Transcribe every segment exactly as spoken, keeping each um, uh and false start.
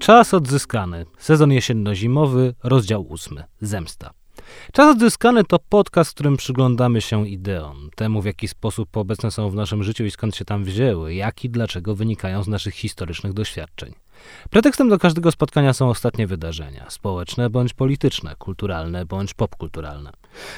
Czas odzyskany. Sezon jesienno-zimowy, rozdział ósmy. Zemsta. Czas odzyskany to podcast, w którym przyglądamy się ideom, temu w jaki sposób obecne są w naszym życiu i skąd się tam wzięły, jak i dlaczego wynikają z naszych historycznych doświadczeń. Pretekstem do każdego spotkania są ostatnie wydarzenia, społeczne bądź polityczne, kulturalne bądź popkulturalne.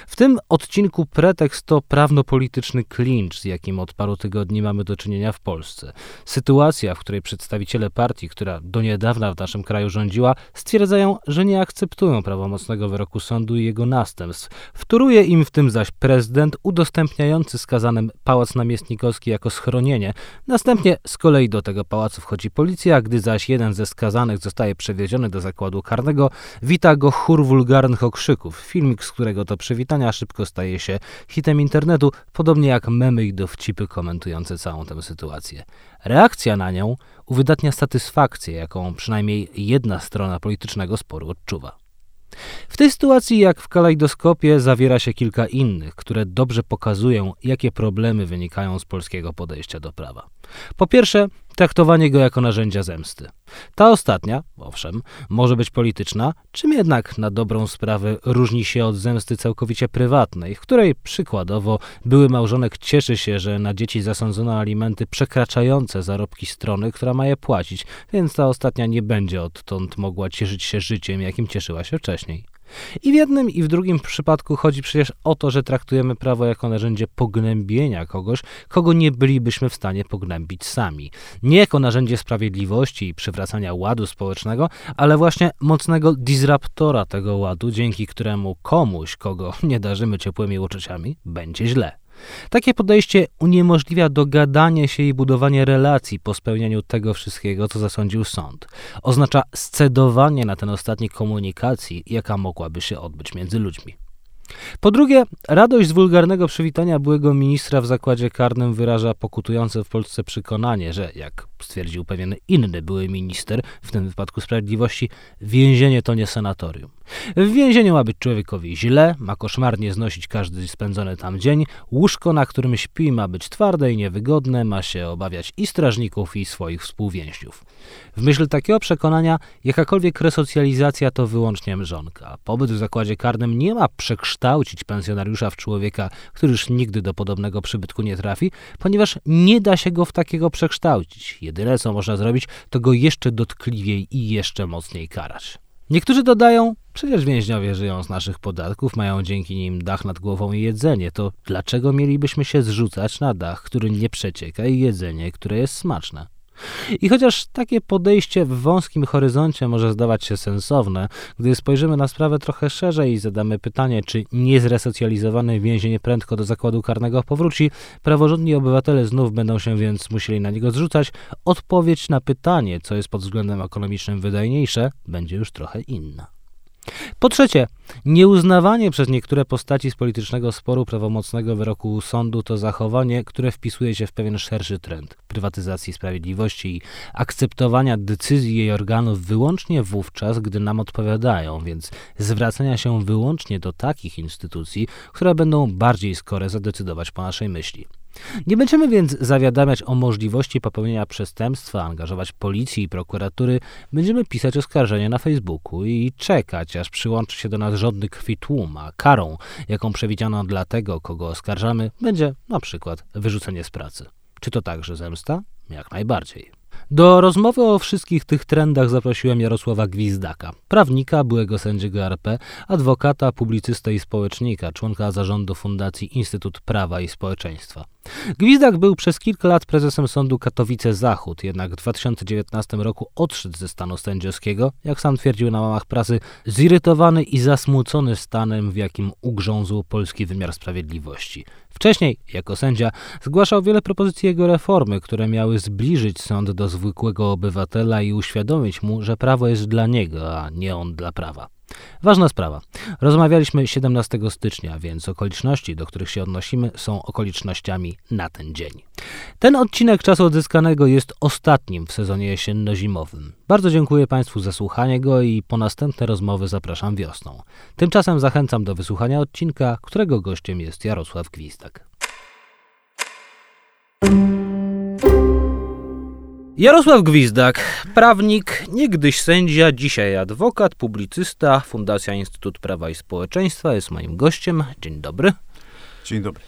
W tym odcinku pretekst to prawno-polityczny klincz, z jakim od paru tygodni mamy do czynienia w Polsce. Sytuacja, w której przedstawiciele partii, która do niedawna w naszym kraju rządziła, stwierdzają, że nie akceptują prawomocnego wyroku sądu i jego następstw. Wtóruje im w tym zaś prezydent udostępniający skazanym pałac namiestnikowski jako schronienie. Następnie z kolei do tego pałacu wchodzi policja, gdy zaś jeden ze skazanych zostaje przewieziony do zakładu karnego, wita go chór wulgarnych okrzyków. Filmik, z którego to przywitania szybko staje się hitem internetu, podobnie jak memy i dowcipy komentujące całą tę sytuację. Reakcja na nią uwydatnia satysfakcję, jaką przynajmniej jedna strona politycznego sporu odczuwa. W tej sytuacji, jak w kalejdoskopie, zawiera się kilka innych, które dobrze pokazują, jakie problemy wynikają z polskiego podejścia do prawa. Po pierwsze, traktowanie go jako narzędzia zemsty. Ta ostatnia, owszem, może być polityczna, czym jednak na dobrą sprawę różni się od zemsty całkowicie prywatnej, w której przykładowo były małżonek cieszy się, że na dzieci zasądzono alimenty przekraczające zarobki strony, która ma je płacić, więc ta ostatnia nie będzie odtąd mogła cieszyć się życiem, jakim cieszyła się wcześniej. I w jednym i w drugim przypadku chodzi przecież o to, że traktujemy prawo jako narzędzie pognębienia kogoś, kogo nie bylibyśmy w stanie pognębić sami. Nie jako narzędzie sprawiedliwości i przywracania ładu społecznego, ale właśnie mocnego disruptora tego ładu, dzięki któremu komuś, kogo nie darzymy ciepłymi uczuciami, będzie źle. Takie podejście uniemożliwia dogadanie się i budowanie relacji po spełnieniu tego wszystkiego, co zasądził sąd. Oznacza scedowanie na ten ostatni komunikacji, jaka mogłaby się odbyć między ludźmi. Po drugie, radość z wulgarnego przywitania byłego ministra w zakładzie karnym wyraża pokutujące w Polsce przekonanie, że, jak stwierdził pewien inny były minister, w tym wypadku sprawiedliwości, więzienie to nie sanatorium. W więzieniu ma być człowiekowi źle, ma koszmarnie znosić każdy spędzony tam dzień, łóżko, na którym śpi, ma być twarde i niewygodne, ma się obawiać i strażników, i swoich współwięźniów. W myśl takiego przekonania jakakolwiek resocjalizacja to wyłącznie mrzonka. Pobyt w zakładzie karnym nie ma przekształcić pensjonariusza w człowieka, który już nigdy do podobnego przybytku nie trafi, ponieważ nie da się go w takiego przekształcić. Jedyne, co można zrobić, to go jeszcze dotkliwiej i jeszcze mocniej karać. Niektórzy dodają, przecież więźniowie żyją z naszych podatków, mają dzięki nim dach nad głową i jedzenie, to dlaczego mielibyśmy się zrzucać na dach, który nie przecieka i jedzenie, które jest smaczne? I chociaż takie podejście w wąskim horyzoncie może zdawać się sensowne, gdy spojrzymy na sprawę trochę szerzej i zadamy pytanie, czy niezresocjalizowany więzień prędko do zakładu karnego powróci, praworządni obywatele znów będą się więc musieli na niego zrzucać, odpowiedź na pytanie, co jest pod względem ekonomicznym wydajniejsze, będzie już trochę inna. Po trzecie, nieuznawanie przez niektóre postaci z politycznego sporu prawomocnego wyroku sądu to zachowanie, które wpisuje się w pewien szerszy trend prywatyzacji sprawiedliwości i akceptowania decyzji jej organów wyłącznie wówczas, gdy nam odpowiadają, więc zwracania się wyłącznie do takich instytucji, które będą bardziej skore zadecydować po naszej myśli. Nie będziemy więc zawiadamiać o możliwości popełnienia przestępstwa, angażować policji i prokuratury, będziemy pisać oskarżenie na Facebooku i czekać, aż przyłączy się do nas żądny krwi tłum, a karą, jaką przewidziano dla tego, kogo oskarżamy, będzie na przykład wyrzucenie z pracy. Czy to także zemsta? Jak najbardziej. Do rozmowy o wszystkich tych trendach zaprosiłem Jarosława Gwizdaka, prawnika, byłego sędziego R P, adwokata, publicystę i społecznika, członka zarządu Fundacji Instytut Prawa i Społeczeństwa. Gwizdak był przez kilka lat prezesem sądu Katowice-Zachód, jednak w dwa tysiące dziewiętnastym roku odszedł ze stanu sędziowskiego, jak sam twierdził na łamach prasy, zirytowany i zasmucony stanem, w jakim ugrzązł polski wymiar sprawiedliwości. Wcześniej, jako sędzia, zgłaszał wiele propozycji jego reformy, które miały zbliżyć sąd do zwykłego obywatela i uświadomić mu, że prawo jest dla niego, a nie on dla prawa. Ważna sprawa. Rozmawialiśmy siedemnastego stycznia, więc okoliczności, do których się odnosimy, są okolicznościami na ten dzień. Ten odcinek Czasu Odzyskanego jest ostatnim w sezonie jesienno-zimowym. Bardzo dziękuję Państwu za słuchanie go i po następne rozmowy zapraszam wiosną. Tymczasem zachęcam do wysłuchania odcinka, którego gościem jest Jarosław Gwizdak. Jarosław Gwizdak, prawnik, niegdyś sędzia, dzisiaj adwokat, publicysta, Fundacja Instytut Prawa i Społeczeństwa jest moim gościem. Dzień dobry. Dzień dobry.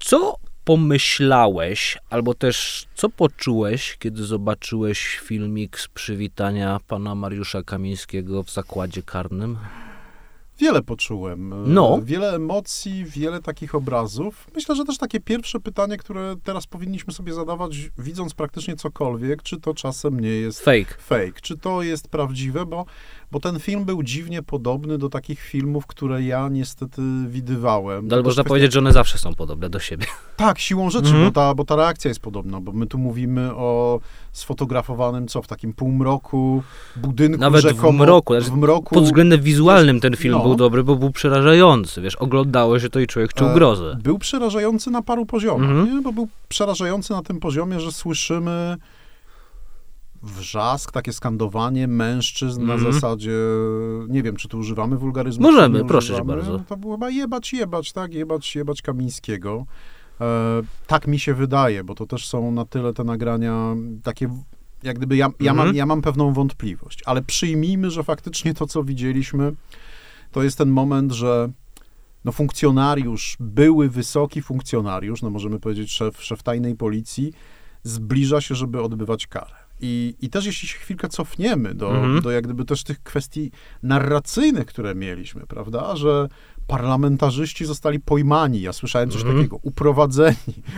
Co pomyślałeś, albo też co poczułeś, kiedy zobaczyłeś filmik z przywitania pana Mariusza Kamińskiego w zakładzie karnym? Wiele poczułem, no. Wiele emocji, wiele takich obrazów. Myślę, że też takie pierwsze pytanie, które teraz powinniśmy sobie zadawać, widząc praktycznie cokolwiek, czy to czasem nie jest fake, fake. Czy to jest prawdziwe, bo, bo ten film był dziwnie podobny do takich filmów, które ja niestety widywałem. No, ale można kwestia... powiedzieć, że one zawsze są podobne do siebie. Tak, siłą rzeczy, mm. bo, ta, bo ta reakcja jest podobna, bo my tu mówimy o sfotografowanym, co, w takim półmroku budynku, nawet rzekomo, w mroku, w mroku. Pod względem wizualnym ten film no. był dobry, bo był przerażający, wiesz, oglądało się to i człowiek czuł grozę. Był przerażający na paru poziomach, mm-hmm. nie? Bo był przerażający na tym poziomie, że słyszymy wrzask, takie skandowanie mężczyzn mm-hmm. na zasadzie, nie wiem, czy tu używamy wulgaryzmu. Możemy, czy nie proszę używamy. Cię bardzo. No to było chyba jebać, jebać, tak? Jebać, jebać Kamińskiego. E, tak mi się wydaje, bo to też są na tyle te nagrania takie, jak gdyby ja, ja, mm-hmm. mam, ja mam pewną wątpliwość, ale przyjmijmy, że faktycznie to, co widzieliśmy, to jest ten moment, że no funkcjonariusz, były wysoki funkcjonariusz, no możemy powiedzieć szef, szef tajnej policji, zbliża się, żeby odbywać karę. I, i też jeśli się chwilkę cofniemy do, mhm. do jak gdyby też tych kwestii narracyjnych, które mieliśmy, prawda, że parlamentarzyści zostali pojmani, ja słyszałem coś mhm. takiego, uprowadzeni,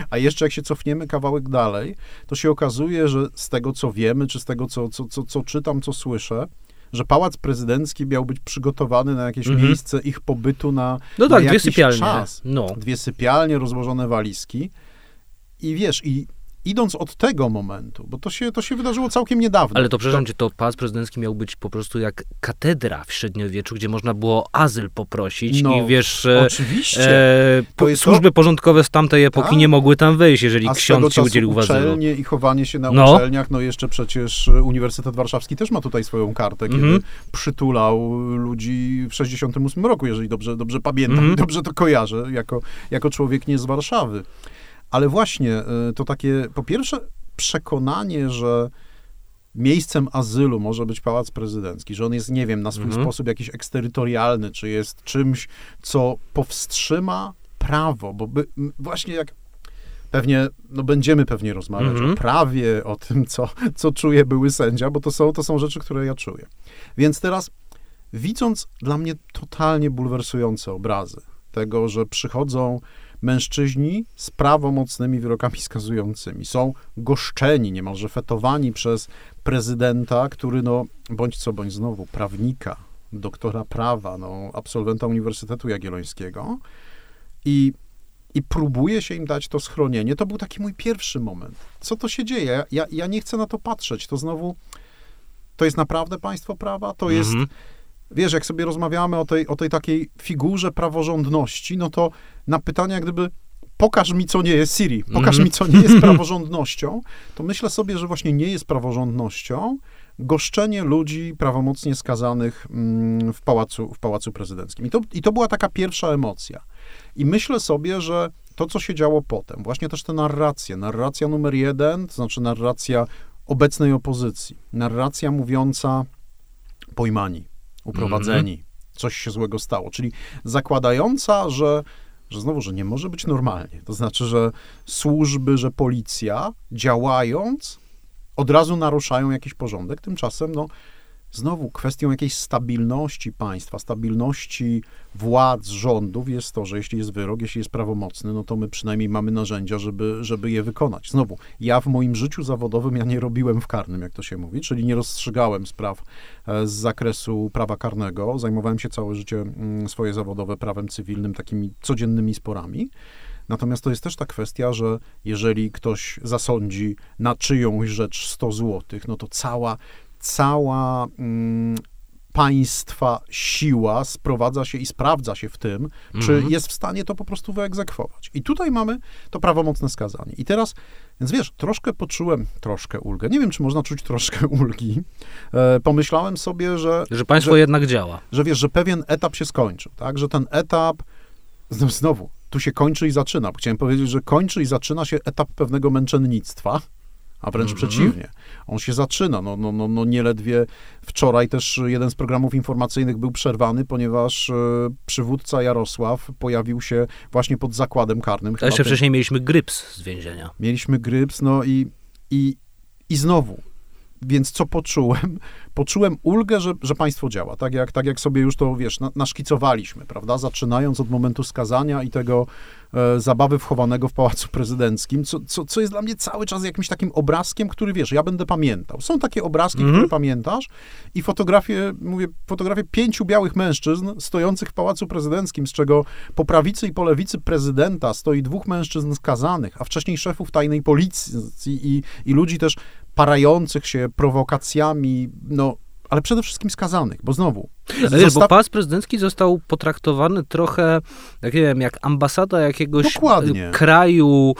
a jeszcze jak się cofniemy kawałek dalej, to się okazuje, że z tego, co wiemy, czy z tego, co, co, co, co czytam, co słyszę, że Pałac Prezydencki miał być przygotowany na jakieś mhm. miejsce ich pobytu na, no tak, na jakiś dwie sypialnie. czas. No. Dwie sypialnie, rozłożone walizki. I wiesz, i idąc od tego momentu, bo to się, to się wydarzyło całkiem niedawno. Ale to przepraszam cię, to Pałac Prezydencki miał być po prostu jak katedra w średniowieczu, gdzie można było azyl poprosić no, i wiesz, oczywiście. E, po, to służby to... porządkowe z tamtej epoki tak? nie mogły tam wejść, jeżeli a ksiądz ci udzielił azylu. I chowanie się na no. uczelniach, no jeszcze przecież Uniwersytet Warszawski też ma tutaj swoją kartę, kiedy mm-hmm. przytulał ludzi w sześćdziesiątym ósmym roku, jeżeli dobrze, dobrze pamiętam, mm-hmm. dobrze to kojarzę, jako, jako człowiek nie z Warszawy. Ale właśnie to takie, po pierwsze, przekonanie, że miejscem azylu może być Pałac Prezydencki, że on jest, nie wiem, na swój mhm. sposób jakiś eksterytorialny, czy jest czymś, co powstrzyma prawo, bo by, właśnie jak pewnie, no będziemy pewnie rozmawiać mhm. o prawie, o tym, co, co czuje były sędzia, bo to są, to są rzeczy, które ja czuję. Więc teraz, widząc dla mnie totalnie bulwersujące obrazy tego, że przychodzą mężczyźni z prawomocnymi wyrokami skazującymi. Są goszczeni, niemalże fetowani przez prezydenta, który no, bądź co, bądź znowu, prawnika, doktora prawa, no, absolwenta Uniwersytetu Jagiellońskiego i, i próbuje się im dać to schronienie. To był taki mój pierwszy moment. Co to się dzieje? Ja, ja nie chcę na to patrzeć. To znowu, to jest naprawdę państwo prawa? To jest, mhm. wiesz, jak sobie rozmawiamy o tej, o tej takiej figurze praworządności, no to na pytanie, jak gdyby pokaż mi, co nie jest Siri, pokaż mm. mi, co nie jest praworządnością, to myślę sobie, że właśnie nie jest praworządnością goszczenie ludzi prawomocnie skazanych w Pałacu, w Pałacu Prezydenckim. I to, i to była taka pierwsza emocja. I myślę sobie, że to, co się działo potem, właśnie też te narracje, narracja numer jeden, to znaczy narracja obecnej opozycji, narracja mówiąca pojmani, uprowadzeni, mm-hmm. coś się złego stało, czyli zakładająca, że że znowu, że nie może być normalnie. To znaczy, że służby, że policja działając od razu naruszają jakiś porządek. Tymczasem, no, znowu kwestią jakiejś stabilności państwa, stabilności władz, rządów jest to, że jeśli jest wyrok, jeśli jest prawomocny, no to my przynajmniej mamy narzędzia, żeby, żeby je wykonać. Znowu, ja w moim życiu zawodowym, ja nie robiłem w karnym, jak to się mówi, czyli nie rozstrzygałem spraw z zakresu prawa karnego, zajmowałem się całe życie swoje zawodowe prawem cywilnym, takimi codziennymi sporami. Natomiast to jest też ta kwestia, że jeżeli ktoś zasądzi na czyjąś rzecz sto złotych, no to cała Cała mm, państwa siła sprowadza się i sprawdza się w tym, mm-hmm. czy jest w stanie to po prostu wyegzekwować. I tutaj mamy to prawomocne skazanie. I teraz, więc wiesz, troszkę poczułem troszkę ulgę. Nie wiem, czy można czuć troszkę ulgi. E, pomyślałem sobie, że... Że państwo że, jednak działa. Że wiesz, że pewien etap się skończył, tak? Że ten etap, znowu, tu się kończy i zaczyna. Chciałem powiedzieć, że kończy i zaczyna się etap pewnego męczennictwa. a wręcz mm-hmm. przeciwnie. On się zaczyna. No, no, no, no nieledwie wczoraj też jeden z programów informacyjnych był przerwany, ponieważ e, przywódca Jarosław pojawił się właśnie pod zakładem karnym. To jeszcze wcześniej mieliśmy gryps z więzienia. Mieliśmy gryps, no i, i, i znowu. Więc co poczułem? Poczułem ulgę, że, że państwo działa. Tak jak, tak jak sobie już to, wiesz, na, naszkicowaliśmy, prawda? Zaczynając od momentu skazania i tego e, zabawy wchowanego w Pałacu Prezydenckim, co, co, co jest dla mnie cały czas jakimś takim obrazkiem, który, wiesz, ja będę pamiętał. Są takie obrazki, mm-hmm. które pamiętasz i fotografie, mówię, fotografie pięciu białych mężczyzn stojących w Pałacu Prezydenckim, z czego po prawicy i po lewicy prezydenta stoi dwóch mężczyzn skazanych, a wcześniej szefów tajnej policji i, i, i ludzi też parających się prowokacjami, no, ale przede wszystkim skazanych, bo znowu... Z, wiesz, zosta... bo pałac prezydencki został potraktowany trochę, jak nie wiem, jak ambasada jakiegoś Dokładnie. kraju,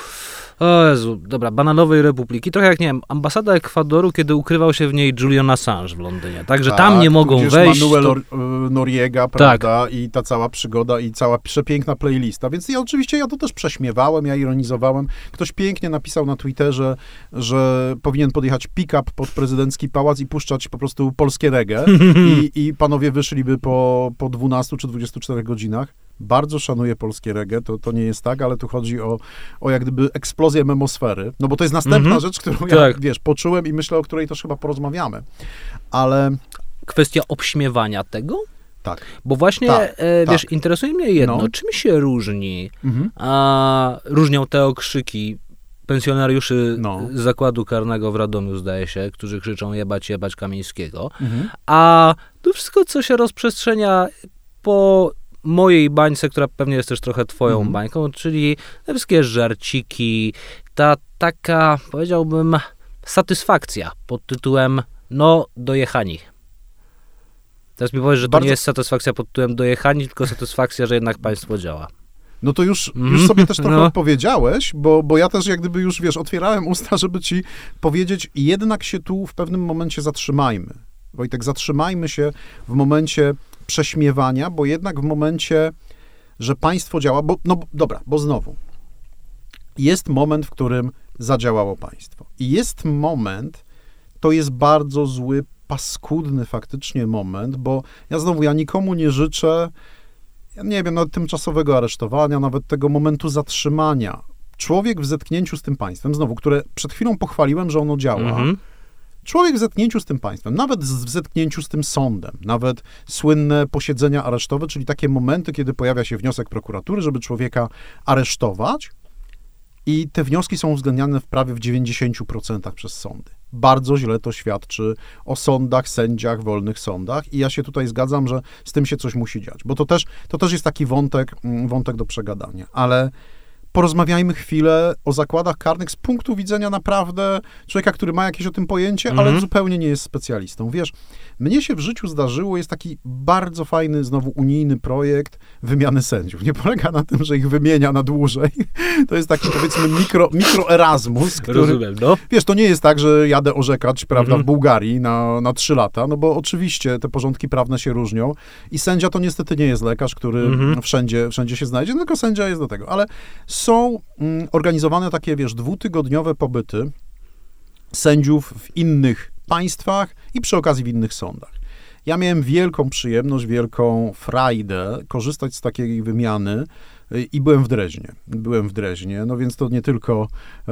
o Jezu, dobra, bananowej republiki, trochę jak, nie wiem, ambasada Ekwadoru, kiedy ukrywał się w niej Julian Assange w Londynie, tak, że tak, tam nie mogą wejść. Manuel to... Noriega, prawda, tak. I ta cała przygoda i cała przepiękna playlista, więc ja oczywiście ja to też prześmiewałem, ja ironizowałem. Ktoś pięknie napisał na Twitterze, że powinien podjechać pick-up pod prezydencki pałac i puszczać po prostu polskie reggae i, i panowie wyszliby po, po dwunastu czy dwudziestu czterech godzinach. Bardzo szanuję polskie reggae, to, to nie jest tak, ale tu chodzi o, o jak gdyby eksplozję memosfery, no bo to jest następna mm-hmm. rzecz, którą tak. ja, wiesz, poczułem i myślę, o której też chyba porozmawiamy, ale... Kwestia obśmiewania tego? Tak. Bo właśnie, tak, e, wiesz, tak. interesuje mnie jedno, no. czym się różni, mm-hmm. a, różnią te okrzyki pensjonariuszy no. z zakładu karnego w Radomiu, zdaje się, którzy krzyczą jebać, jebać Kamińskiego, mhm. a to wszystko, co się rozprzestrzenia po mojej bańce, która pewnie jest też trochę twoją mhm. bańką, czyli te wszystkie żarciki, ta taka, powiedziałbym, satysfakcja pod tytułem, no, dojechani. Teraz mi powiesz, że to Bardzo... nie jest satysfakcja pod tytułem dojechani, tylko satysfakcja, że jednak państwo działa. No to już, już sobie też trochę no. odpowiedziałeś, bo, bo ja też jak gdyby już, wiesz, otwierałem usta, żeby ci powiedzieć, jednak się tu w pewnym momencie zatrzymajmy. Wojtek, zatrzymajmy się w momencie prześmiewania, bo jednak w momencie, że państwo działa, bo, no dobra, bo znowu, jest moment, w którym zadziałało państwo. I jest moment, to jest bardzo zły, paskudny faktycznie moment, bo ja znowu, ja nikomu nie życzę, ja nie wiem, nawet tymczasowego aresztowania, nawet tego momentu zatrzymania. Człowiek w zetknięciu z tym państwem, znowu, które przed chwilą pochwaliłem, że ono działa, mm-hmm. człowiek w zetknięciu z tym państwem, nawet w zetknięciu z tym sądem, nawet słynne posiedzenia aresztowe, czyli takie momenty, kiedy pojawia się wniosek prokuratury, żeby człowieka aresztować i te wnioski są uwzględniane w prawie w dziewięćdziesięciu procentach przez sądy. Bardzo źle to świadczy o sądach, sędziach, wolnych sądach i ja się tutaj zgadzam, że z tym się coś musi dziać, bo to też, to też jest taki wątek, wątek do przegadania, ale porozmawiajmy chwilę o zakładach karnych z punktu widzenia naprawdę człowieka, który ma jakieś o tym pojęcie, mhm. ale zupełnie nie jest specjalistą. Wiesz, mnie się w życiu zdarzyło, jest taki bardzo fajny, znowu unijny projekt wymiany sędziów. Nie polega na tym, że ich wymienia na dłużej. To jest taki, powiedzmy, mikro, mikro Erasmus, który... Rozumiem, no. Wiesz, to nie jest tak, że jadę orzekać, prawda, mhm. w Bułgarii na, na trzy lata, no bo oczywiście te porządki prawne się różnią i sędzia to niestety nie jest lekarz, który mhm. wszędzie, wszędzie się znajdzie, tylko sędzia jest do tego, ale są organizowane takie, wiesz, dwutygodniowe pobyty sędziów w innych państwach i przy okazji w innych sądach. Ja miałem wielką przyjemność, wielką frajdę korzystać z takiej wymiany i byłem w Dreźnie. Byłem w Dreźnie, no więc to nie tylko... E,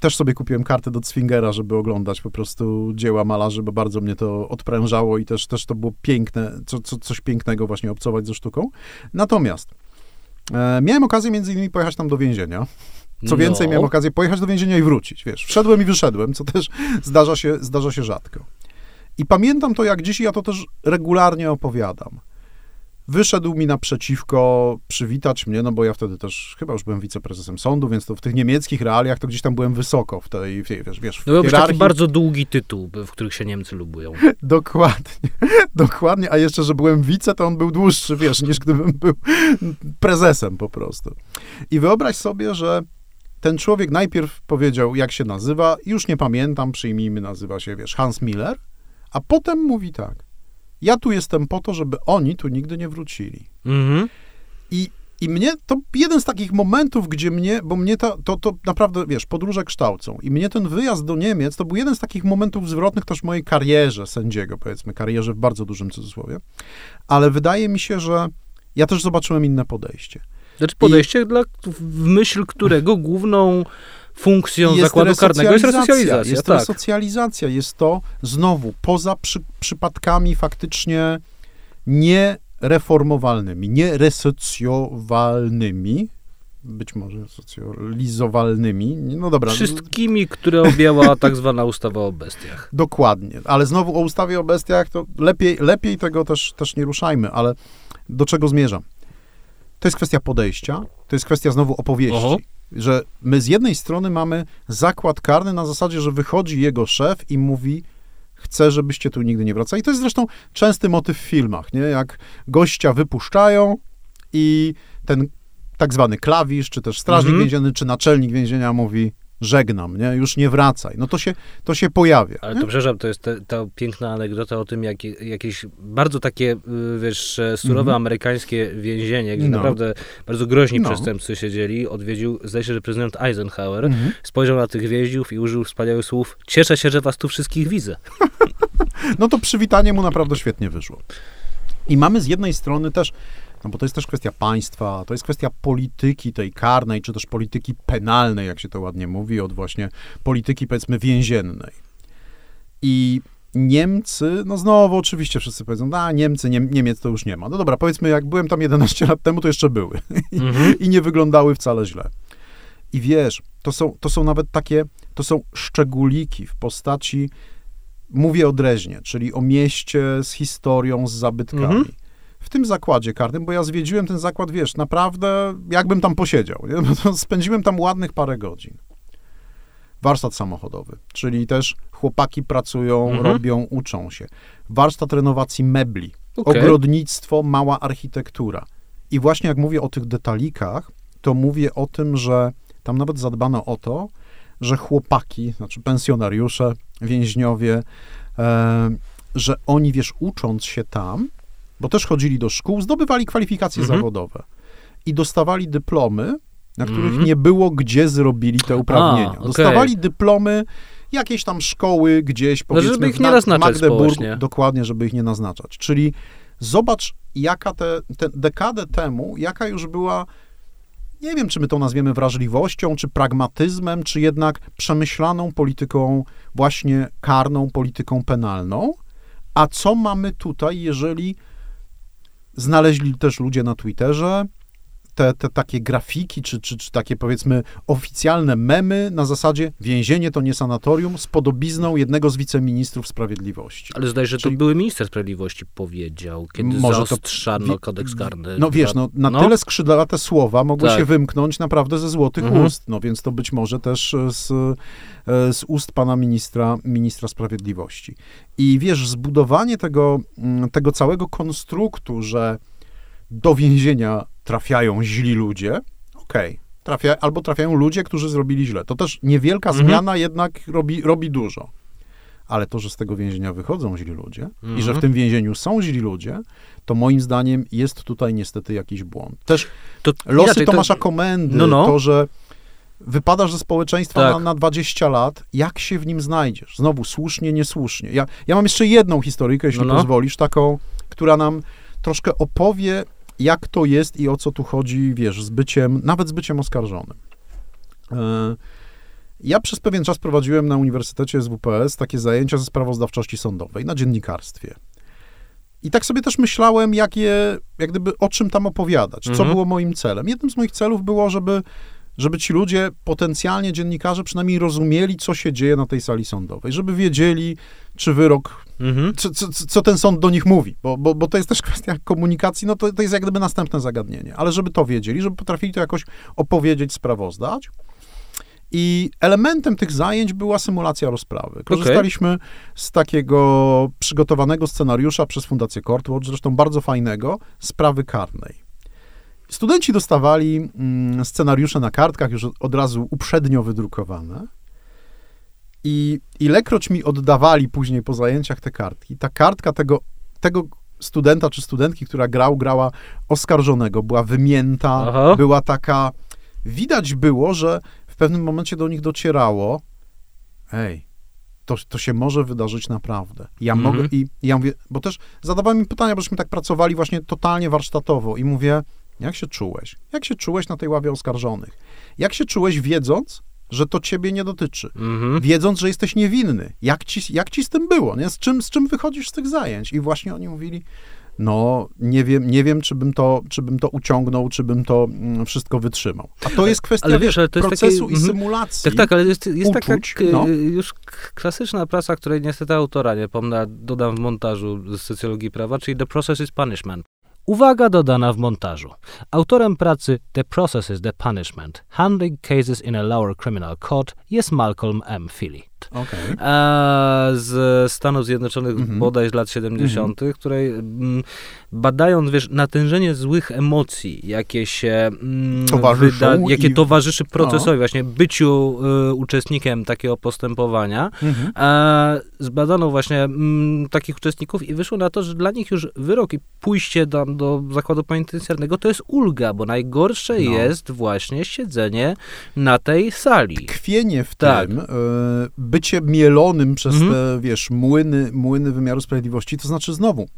też sobie kupiłem kartę do Zwingera, żeby oglądać po prostu dzieła malarzy, bo bardzo mnie to odprężało i też, też to było piękne, co, co, coś pięknego właśnie obcować ze sztuką. Natomiast miałem okazję między innymi pojechać tam do więzienia. Co więcej, no. miałem okazję pojechać do więzienia i wrócić, wiesz. Wszedłem i wyszedłem, co też zdarza się, zdarza się rzadko. I pamiętam to jak dziś i ja to też regularnie opowiadam. Wyszedł mi naprzeciwko przywitać mnie, no bo ja wtedy też chyba już byłem wiceprezesem sądu, więc to w tych niemieckich realiach to gdzieś tam byłem wysoko w tej, w tej wiesz, wiesz, w no hierarchii. Taki bardzo długi tytuł, w których się Niemcy lubują. Dokładnie, dokładnie, a jeszcze, że byłem wice, to on był dłuższy, wiesz, niż gdybym był prezesem po prostu. I wyobraź sobie, że ten człowiek najpierw powiedział, jak się nazywa, już nie pamiętam, przyjmijmy, nazywa się, wiesz, Hans Miller, a potem mówi tak: ja tu jestem po to, żeby oni tu nigdy nie wrócili. Mhm. I I mnie, to jeden z takich momentów, gdzie mnie, bo mnie ta, to, to naprawdę, wiesz, podróże kształcą. I mnie ten wyjazd do Niemiec, to był jeden z takich momentów zwrotnych też w mojej karierze sędziego, powiedzmy, karierze w bardzo dużym cudzysłowie. Ale wydaje mi się, że ja też zobaczyłem inne podejście. Znaczy podejście, I, dla, w myśl którego główną funkcją zakładu karnego jest resocjalizacja. Jest tak. resocjalizacja, jest to znowu poza przy, przypadkami faktycznie nie reformowalnymi, nie resocjowalnymi, być może socjalizowalnymi, no dobra. Wszystkimi, które objęła tak zwana ustawa o bestiach. Dokładnie, ale znowu o ustawie o bestiach to lepiej, lepiej tego też, też nie ruszajmy, ale do czego zmierzam? To jest kwestia podejścia, to jest kwestia znowu opowieści, Oho. że my z jednej strony mamy zakład karny na zasadzie, że wychodzi jego szef i mówi: chcę, żebyście tu nigdy nie wracali. To jest zresztą częsty motyw w filmach, nie? Jak gościa wypuszczają i ten tak zwany klawisz, czy też strażnik mhm. więzienny, czy naczelnik więzienia mówi: żegnam, nie? Już nie wracaj. No to się, to się pojawia. Ale nie? to, przepraszam, to jest te, ta piękna anegdota o tym, jak jakieś bardzo takie, wiesz, surowe mhm. amerykańskie więzienie, gdzie no. naprawdę bardzo groźni no. przestępcy siedzieli, odwiedził, zdaje się, że prezydent Eisenhower, mhm. spojrzał na tych więźniów i użył wspaniałych słów: cieszę się, że was tu wszystkich widzę. No to przywitanie mu naprawdę świetnie wyszło. I mamy z jednej strony też, no bo to jest też kwestia państwa, to jest kwestia polityki tej karnej, czy też polityki penalnej, jak się to ładnie mówi, od właśnie polityki, powiedzmy, więziennej. I Niemcy, no znowu oczywiście wszyscy powiedzą: a Niemcy, nie, Niemiec to już nie ma. No dobra, powiedzmy, jak byłem tam jedenaście lat temu, to jeszcze były. Mhm. I nie wyglądały wcale źle. I wiesz, to są, to są nawet takie, to są szczególiki w postaci, mówię o Dreźnie, czyli o mieście z historią, z zabytkami. Mhm. W tym zakładzie karnym, bo ja zwiedziłem ten zakład, wiesz, naprawdę jakbym tam posiedział. Nie? Spędziłem tam ładnych parę godzin. Warsztat samochodowy, czyli też chłopaki pracują, mhm. robią, uczą się. Warsztat renowacji mebli, okay. ogrodnictwo, mała architektura. I właśnie jak mówię o tych detalikach, to mówię o tym, że tam nawet zadbano o to, że chłopaki, znaczy pensjonariusze, więźniowie, e, że oni, wiesz, ucząc się tam, bo też chodzili do szkół, zdobywali kwalifikacje mhm. zawodowe i dostawali dyplomy, na których mhm. nie było, gdzie zrobili te uprawnienia. A, okay. Dostawali dyplomy jakiejś tam szkoły gdzieś, powiedzmy, no, żeby ich nie naznaczać Magdeburgu, społecznie. Dokładnie, żeby ich nie naznaczać. Czyli zobacz, jaka te, te dekadę temu, jaka już była, nie wiem, czy my to nazwiemy wrażliwością, czy pragmatyzmem, czy jednak przemyślaną polityką właśnie karną, polityką penalną. A co mamy tutaj, jeżeli znaleźli też ludzie na Twitterze te, te takie grafiki, czy, czy, czy takie, powiedzmy, oficjalne memy na zasadzie: więzienie to nie sanatorium, z podobizną jednego z wiceministrów sprawiedliwości. Ale zdaje się, że Czyli... to były minister sprawiedliwości powiedział, kiedy Może zaostrzano to... kodeks karny. No wiesz, no, na no. tyle skrzydlate słowa mogły tak. się wymknąć naprawdę ze złotych mhm. ust, no więc to być może też z, z ust pana ministra, ministra sprawiedliwości. I wiesz, zbudowanie tego, tego całego konstruktu, że do więzienia trafiają źli ludzie, okej, okay. Trafia, albo trafiają ludzie, którzy zrobili źle. To też niewielka mhm. zmiana jednak robi, robi dużo. Ale to, że z tego więzienia wychodzą źli ludzie mhm. i że w tym więzieniu są źli ludzie, to moim zdaniem jest tutaj niestety jakiś błąd. Też to, losy inaczej, Tomasza to... Komendy, no, no. to, że wypadasz ze społeczeństwa tak. na, na dwadzieścia lat, jak się w nim znajdziesz? Znowu, słusznie, niesłusznie. Ja, ja mam jeszcze jedną historyjkę, jeśli no, no. pozwolisz, taką, która nam troszkę opowie, jak to jest i o co tu chodzi, wiesz, z byciem, nawet z byciem oskarżonym. Ja przez pewien czas prowadziłem na Uniwersytecie S W P S takie zajęcia ze sprawozdawczości sądowej na dziennikarstwie. I tak sobie też myślałem, jak, je, jak gdyby o czym tam opowiadać, co mhm. było moim celem. Jednym z moich celów było, żeby, żeby ci ludzie, potencjalnie dziennikarze, przynajmniej rozumieli, co się dzieje na tej sali sądowej, żeby wiedzieli, czy wyrok, mhm. co, co, co ten sąd do nich mówi, bo, bo, bo to jest też kwestia komunikacji, no to, to jest jak gdyby następne zagadnienie, ale żeby to wiedzieli, żeby potrafili to jakoś opowiedzieć, sprawozdać. I elementem tych zajęć była symulacja rozprawy. Korzystaliśmy okay. z takiego przygotowanego scenariusza przez Fundację Court Watch, zresztą bardzo fajnego, sprawy karnej. Studenci dostawali mm, scenariusze na kartkach, już od razu uprzednio wydrukowane. I ilekroć mi oddawali później po zajęciach te kartki, ta kartka tego, tego studenta czy studentki, która grał, grała oskarżonego, była wymięta, aha, była taka... Widać było, że w pewnym momencie do nich docierało, ej, to, to się może wydarzyć naprawdę. Ja mm-hmm. mogę, i ja mówię, bo też zadawałem mi pytania, bośmy tak pracowali właśnie totalnie warsztatowo i mówię, jak się czułeś? Jak się czułeś na tej ławie oskarżonych? Jak się czułeś wiedząc, że to ciebie nie dotyczy? Mm-hmm. Wiedząc, że jesteś niewinny? Jak ci, jak ci z tym było? Nie? Z czym, z czym wychodzisz z tych zajęć? I właśnie oni mówili, no, nie wiem, nie wiem, czy bym to, czy bym to uciągnął, czy bym to mm, wszystko wytrzymał. A to jest kwestia, ale wiesz, to jest procesu taki, i symulacji. Tak, tak, ale jest, jest uczuć, taka no. już klasyczna praca, której niestety autora nie pomnę, dodam w montażu z socjologii prawa, czyli The Process is Punishment. Uwaga dodana w montażu. Autorem pracy The Process is the Punishment. Handling Cases in a Lower Criminal Court jest Malcolm M. Philly. Okay. A z Stanów Zjednoczonych mm-hmm. bodaj z lat siedemdziesiątych, mm-hmm. której m, badając, wiesz, natężenie złych emocji, jakie się m, wyda, jakie i... towarzyszy procesowi, o. właśnie byciu y, uczestnikiem takiego postępowania, mm-hmm. a, zbadano właśnie m, takich uczestników i wyszło na to, że dla nich już wyrok i pójście do, do zakładu penitencjarnego to jest ulga, bo najgorsze no. jest właśnie siedzenie na tej sali. Tkwienie w tak. tym... Y- bycie mielonym przez mhm. te, wiesz, młyny, młyny wymiaru sprawiedliwości, to znaczy znowu,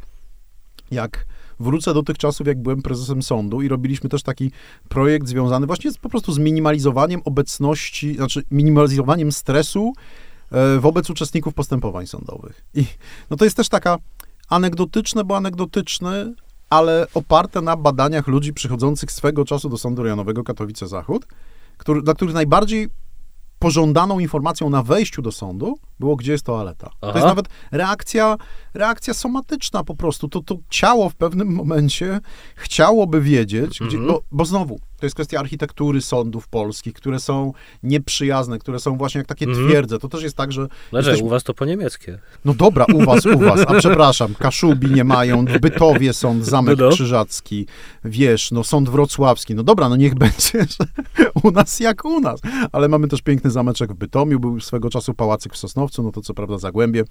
jak wrócę do tych czasów, jak byłem prezesem sądu i robiliśmy też taki projekt związany właśnie z, po prostu z minimalizowaniem obecności, znaczy minimalizowaniem stresu e, wobec uczestników postępowań sądowych. I no to jest też taka anegdotyczne, bo anegdotyczne, ale oparte na badaniach ludzi przychodzących swego czasu do Sądu Rejonowego Katowice-Zachód, który, dla których najbardziej pożądaną informacją na wejściu do sądu było, gdzie jest toaleta. Aha. To jest nawet reakcja, reakcja somatyczna po prostu. To, to ciało w pewnym momencie chciałoby wiedzieć, gdzie, mm-hmm. bo, bo znowu, to jest kwestia architektury sądów polskich, które są nieprzyjazne, które są właśnie jak takie mm-hmm. twierdze. To też jest tak, że... Dlaczego? Jesteś... U was to po niemieckie. No dobra, u was, u was. A przepraszam, Kaszubi nie mają, w Bytowie sąd, Zamek no, no. Krzyżacki, wiesz, no sąd wrocławski. No dobra, no niech będzie u nas jak u nas. Ale mamy też piękny zameczek w Bytomiu, był swego czasu pałacyk w Sosnowcu, no to co prawda Zagłębie,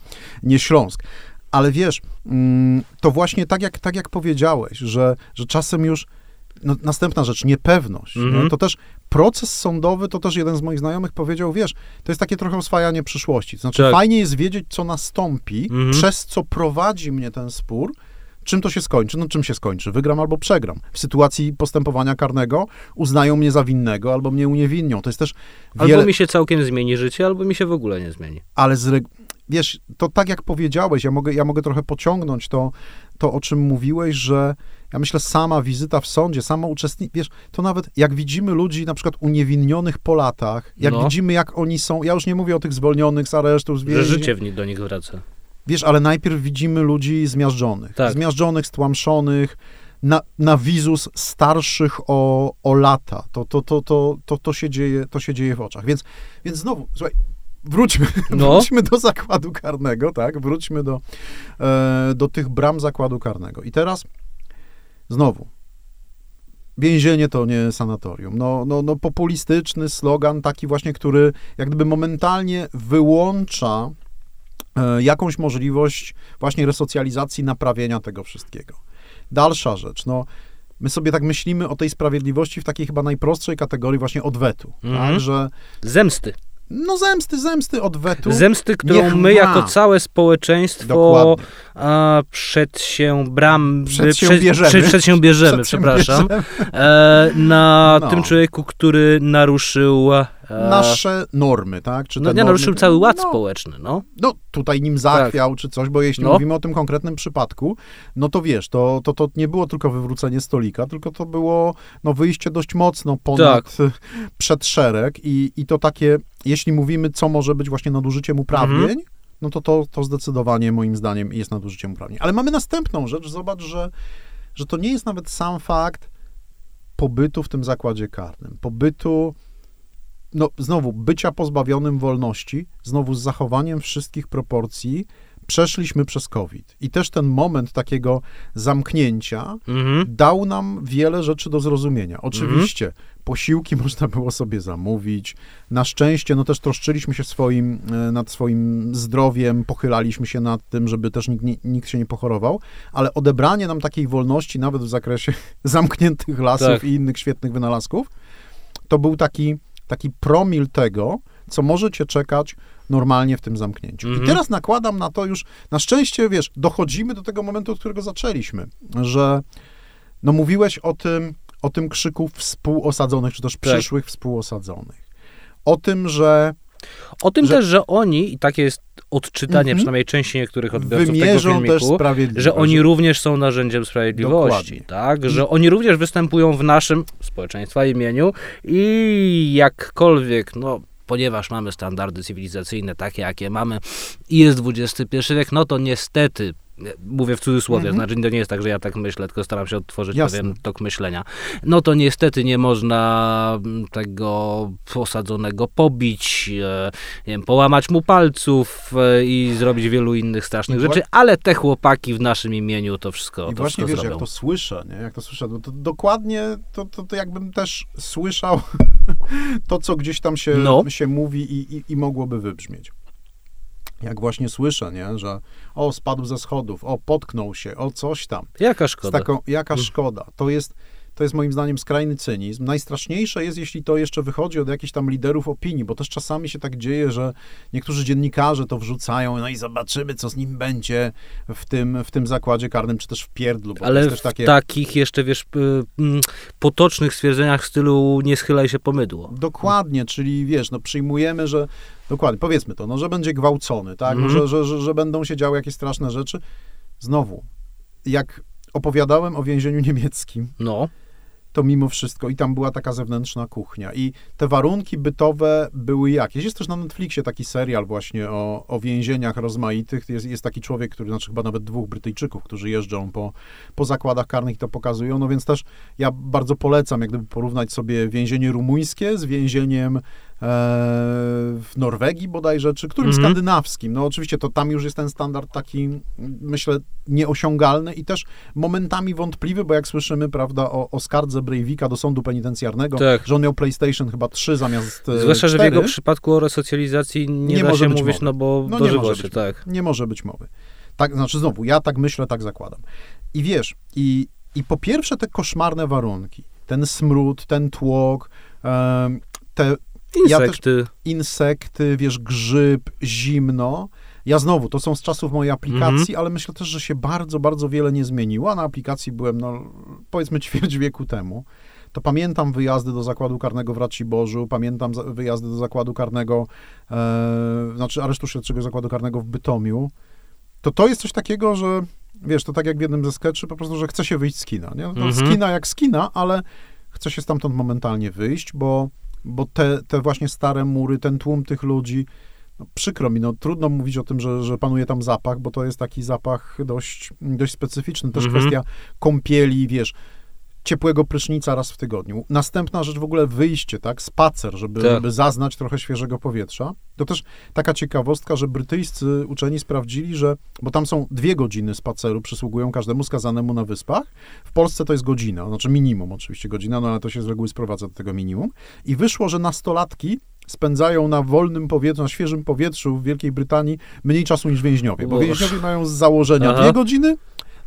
nie Śląsk. Ale wiesz, to właśnie tak jak, tak jak powiedziałeś, że, że czasem już... No, następna rzecz, niepewność. Mm-hmm. No, to też proces sądowy, to też jeden z moich znajomych powiedział, wiesz, to jest takie trochę oswajanie przyszłości. To znaczy tak. fajnie jest wiedzieć, co nastąpi, mm-hmm. przez co prowadzi mnie ten spór, czym to się skończy, no czym się skończy, wygram albo przegram. W sytuacji postępowania karnego uznają mnie za winnego, albo mnie uniewinnią. To jest też wiele... Albo mi się całkiem zmieni życie, albo mi się w ogóle nie zmieni. Ale z reg... wiesz, to tak jak powiedziałeś, ja mogę, ja mogę trochę pociągnąć to, to, o czym mówiłeś, że ja myślę, sama wizyta w sądzie, sama uczestnik, wiesz, to nawet jak widzimy ludzi na przykład uniewinnionych po latach, jak no. widzimy, jak oni są, ja już nie mówię o tych zwolnionych z aresztu, z więzienia. Że życie w nich do nich wraca. Wiesz, ale najpierw widzimy ludzi zmiażdżonych, tak. zmiażdżonych, stłamszonych, na, na wizus starszych o, o lata. To, to, to, to, to, to, się dzieje, to się dzieje w oczach. Więc, więc znowu, słuchaj, Wróćmy, no. wróćmy do zakładu karnego, tak? Wróćmy do, e, do tych bram zakładu karnego. I teraz znowu, więzienie to nie sanatorium. No, no, no populistyczny slogan, taki właśnie, który jak gdyby momentalnie wyłącza e, jakąś możliwość właśnie resocjalizacji, naprawienia tego wszystkiego. Dalsza rzecz, no my sobie tak myślimy o tej sprawiedliwości w takiej chyba najprostszej kategorii właśnie odwetu, mhm. tak? Że... Zemsty. No zemsty, zemsty, odwetu. Zemsty, którą my jako całe społeczeństwo a, przed się bram... Przed się prze, bierzemy. Prze, przed się bierzemy, przed przepraszam. Bierzemy. E, na no. tym człowieku, który naruszył... E, Nasze normy, tak? Czy no nie, normy, naruszył cały ład no, społeczny, no. No tutaj nim zachwiał, tak. czy coś, bo jeśli no. mówimy o tym konkretnym przypadku, no to wiesz, to, to, to nie było tylko wywrócenie stolika, tylko to było no, wyjście dość mocno ponad tak. przed szereg i, i to takie... Jeśli mówimy, co może być właśnie nadużyciem uprawnień, mhm. no to, to to zdecydowanie moim zdaniem jest nadużyciem uprawnień. Ale mamy następną rzecz. Zobacz, że, że to nie jest nawet sam fakt pobytu w tym zakładzie karnym. Pobytu, no znowu, bycia pozbawionym wolności, znowu z zachowaniem wszystkich proporcji, przeszliśmy przez COVID i też ten moment takiego zamknięcia mm-hmm. dał nam wiele rzeczy do zrozumienia. Oczywiście mm-hmm. posiłki można było sobie zamówić, na szczęście no też troszczyliśmy się swoim, nad swoim zdrowiem, pochylaliśmy się nad tym, żeby też nikt, nikt się nie pochorował, ale odebranie nam takiej wolności nawet w zakresie zamkniętych lasów tak. i innych świetnych wynalazków, to był taki, taki promil tego, co może cię czekać normalnie w tym zamknięciu. Mm-hmm. I teraz nakładam na to już, na szczęście, wiesz, dochodzimy do tego momentu, od którego zaczęliśmy, że no mówiłeś o tym, o tym krzyku współosadzonych, czy też tak. przyszłych współosadzonych. O tym, że... O tym że, też, że oni, i takie jest odczytanie, mm-hmm. przynajmniej części niektórych odbiorców tego filmiku, też że oni również są narzędziem sprawiedliwości, tak? Że oni również występują w naszym społeczeństwa imieniu i jakkolwiek, no... ponieważ mamy standardy cywilizacyjne takie, jakie mamy i jest dwudziesty pierwszy wiek, no to niestety, mówię w cudzysłowie, mm-hmm. znaczy to nie jest tak, że ja tak myślę, tylko staram się odtworzyć pewien tok myślenia, no to niestety nie można tego osadzonego pobić, nie wiem, połamać mu palców i zrobić wielu innych strasznych I rzeczy, ale te chłopaki w naszym imieniu to wszystko zrobią. I właśnie wiesz, zrobią. jak to słyszę, nie? jak to słyszę, no to dokładnie to, to, to jakbym też słyszał to, co gdzieś tam się, no. się mówi i, i, i mogłoby wybrzmieć. Jak właśnie słyszę, nie, że o, spadł ze schodów, o, potknął się, o, coś tam. Jaka szkoda. Taką, jaka mm. szkoda. To jest, to jest moim zdaniem skrajny cynizm. Najstraszniejsze jest, jeśli to jeszcze wychodzi od jakichś tam liderów opinii, bo też czasami się tak dzieje, że niektórzy dziennikarze to wrzucają, no i zobaczymy, co z nim będzie w tym, w tym zakładzie karnym, czy też w pierdlu. Bo ale też takie... w takich jeszcze, wiesz, potocznych stwierdzeniach w stylu nie schylaj się po mydło. Dokładnie, czyli wiesz, no przyjmujemy, że Dokładnie, powiedzmy to, no, że będzie gwałcony, tak? Mm. że, że, że, że będą się działy jakieś straszne rzeczy. Znowu, jak opowiadałem o więzieniu niemieckim, no. to mimo wszystko i tam była taka zewnętrzna kuchnia i te warunki bytowe były jakieś. Jest też na Netflixie taki serial właśnie o, o więzieniach rozmaitych. Jest, jest taki człowiek, który, znaczy chyba nawet dwóch Brytyjczyków, którzy jeżdżą po, po zakładach karnych i to pokazują. No więc też ja bardzo polecam, jak gdyby porównać sobie więzienie rumuńskie z więzieniem w Norwegii bodajże, czy którym mm-hmm. skandynawskim. No oczywiście to tam już jest ten standard taki, myślę, nieosiągalny i też momentami wątpliwy, bo jak słyszymy, prawda, o, o skardze Brevika do sądu penitencjarnego, tak. że on miał PlayStation chyba trzy zamiast Zwłaszcza, cztery. Że w jego przypadku o resocjalizacji nie, nie da może się mówić, mowy. no bo no, dożywocie, nie może być, tak. Nie może być mowy. Tak, znaczy znowu, ja tak myślę, tak zakładam. I wiesz, i, i po pierwsze te koszmarne warunki, ten smród, ten tłok, te Insekty. Ja też, insekty, wiesz, grzyb, zimno. Ja znowu, to są z czasów mojej aplikacji, mm-hmm. ale myślę też, że się bardzo, bardzo wiele nie zmieniło. Na aplikacji byłem, no, powiedzmy, ćwierć wieku temu. To pamiętam wyjazdy do zakładu karnego w Raciborzu, pamiętam wyjazdy do zakładu karnego, e, znaczy aresztu śledczego zakładu karnego w Bytomiu. To to jest coś takiego, że, wiesz, to tak jak w jednym ze sketchów, po prostu, że chce się wyjść z kina, nie? No, mm-hmm. z kina jak z kina, ale chce się stamtąd momentalnie wyjść, bo bo te, te właśnie stare mury, ten tłum tych ludzi, no przykro mi, no trudno mówić o tym, że, że panuje tam zapach, bo to jest taki zapach dość, dość specyficzny. Też mm-hmm. kwestia kąpieli, wiesz, ciepłego prysznica raz w tygodniu. Następna rzecz w ogóle wyjście, tak, spacer, żeby, tak. żeby zaznać trochę świeżego powietrza. To też taka ciekawostka, że brytyjscy uczeni sprawdzili, że, bo tam są dwie godziny spaceru, przysługują każdemu skazanemu na Wyspach. W Polsce to jest godzina, znaczy minimum oczywiście godzina, no ale to się z reguły sprowadza do tego minimum. I wyszło, że nastolatki spędzają na wolnym powietrzu, na świeżym powietrzu w Wielkiej Brytanii mniej czasu niż więźniowie, bo więźniowie mają z założenia Aha. dwie godziny,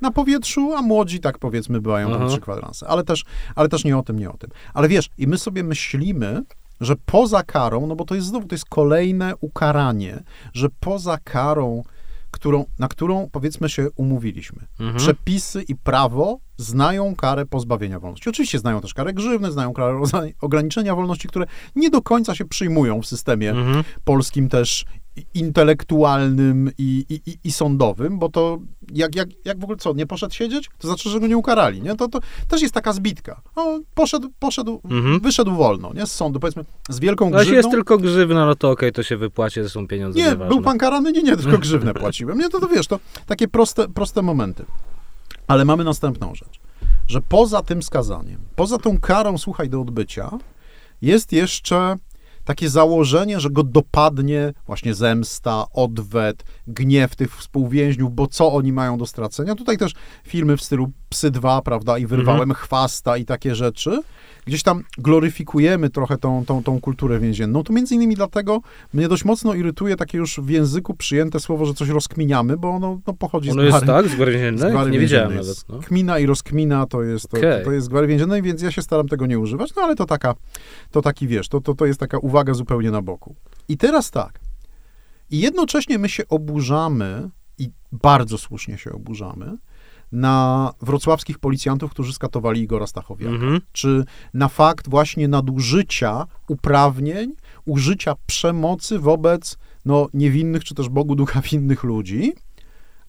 na powietrzu, a młodzi, tak powiedzmy, bywają tam trzy kwadranse. Ale też, ale też nie o tym, nie o tym. Ale wiesz, i my sobie myślimy, że poza karą, no bo to jest znowu, to jest kolejne ukaranie, że poza karą, którą, na którą, powiedzmy, się umówiliśmy. Mhm. Przepisy i prawo znają karę pozbawienia wolności. Oczywiście znają też karę grzywny, znają karę ograniczenia wolności, które nie do końca się przyjmują w systemie mhm. polskim też intelektualnym i, i, i sądowym, bo to jak, jak, jak w ogóle co, nie poszedł siedzieć? To znaczy, że go nie ukarali, nie? To, to też jest taka zbitka. No, poszedł, poszedł mhm. wyszedł wolno, nie? Z sądu, powiedzmy, z wielką grzywną. Jeśli jest tylko grzywna, no to okej, okay, to się wypłaci, to są pieniądze Nie, nieważne. Był pan karany? Nie, nie, tylko grzywnę płaciłem. Nie, to, to wiesz, to takie proste, proste momenty. Ale mamy następną rzecz, że poza tym skazaniem, poza tą karą, słuchaj, do odbycia, jest jeszcze takie założenie, że go dopadnie właśnie zemsta, odwet, gniew tych współwięźniów, bo co oni mają do stracenia? Tutaj też filmy w stylu Psy dwa, prawda, i Wyrwałem mhm. chwasta i takie rzeczy. Gdzieś tam gloryfikujemy trochę tą, tą, tą kulturę więzienną. To między innymi dlatego mnie dość mocno irytuje takie już w języku przyjęte słowo, że coś rozkminiamy, bo ono no, pochodzi ono z gwary. Ono jest tak? Z gwary więziennej? Nie wiedziałem nawet. No. Kmina i rozkmina to jest, to, okay. to, to jest z gwary więziennej, więc ja się staram tego nie używać, no ale to taka, to taki wiesz, to, to, to jest taka uwaga zupełnie na boku. I teraz tak. I jednocześnie my się oburzamy i bardzo słusznie się oburzamy na wrocławskich policjantów, którzy skatowali Igora Stachowiaka. Mhm. Czy na fakt właśnie nadużycia uprawnień, użycia przemocy wobec no, niewinnych, czy też Bogu ducha winnych ludzi.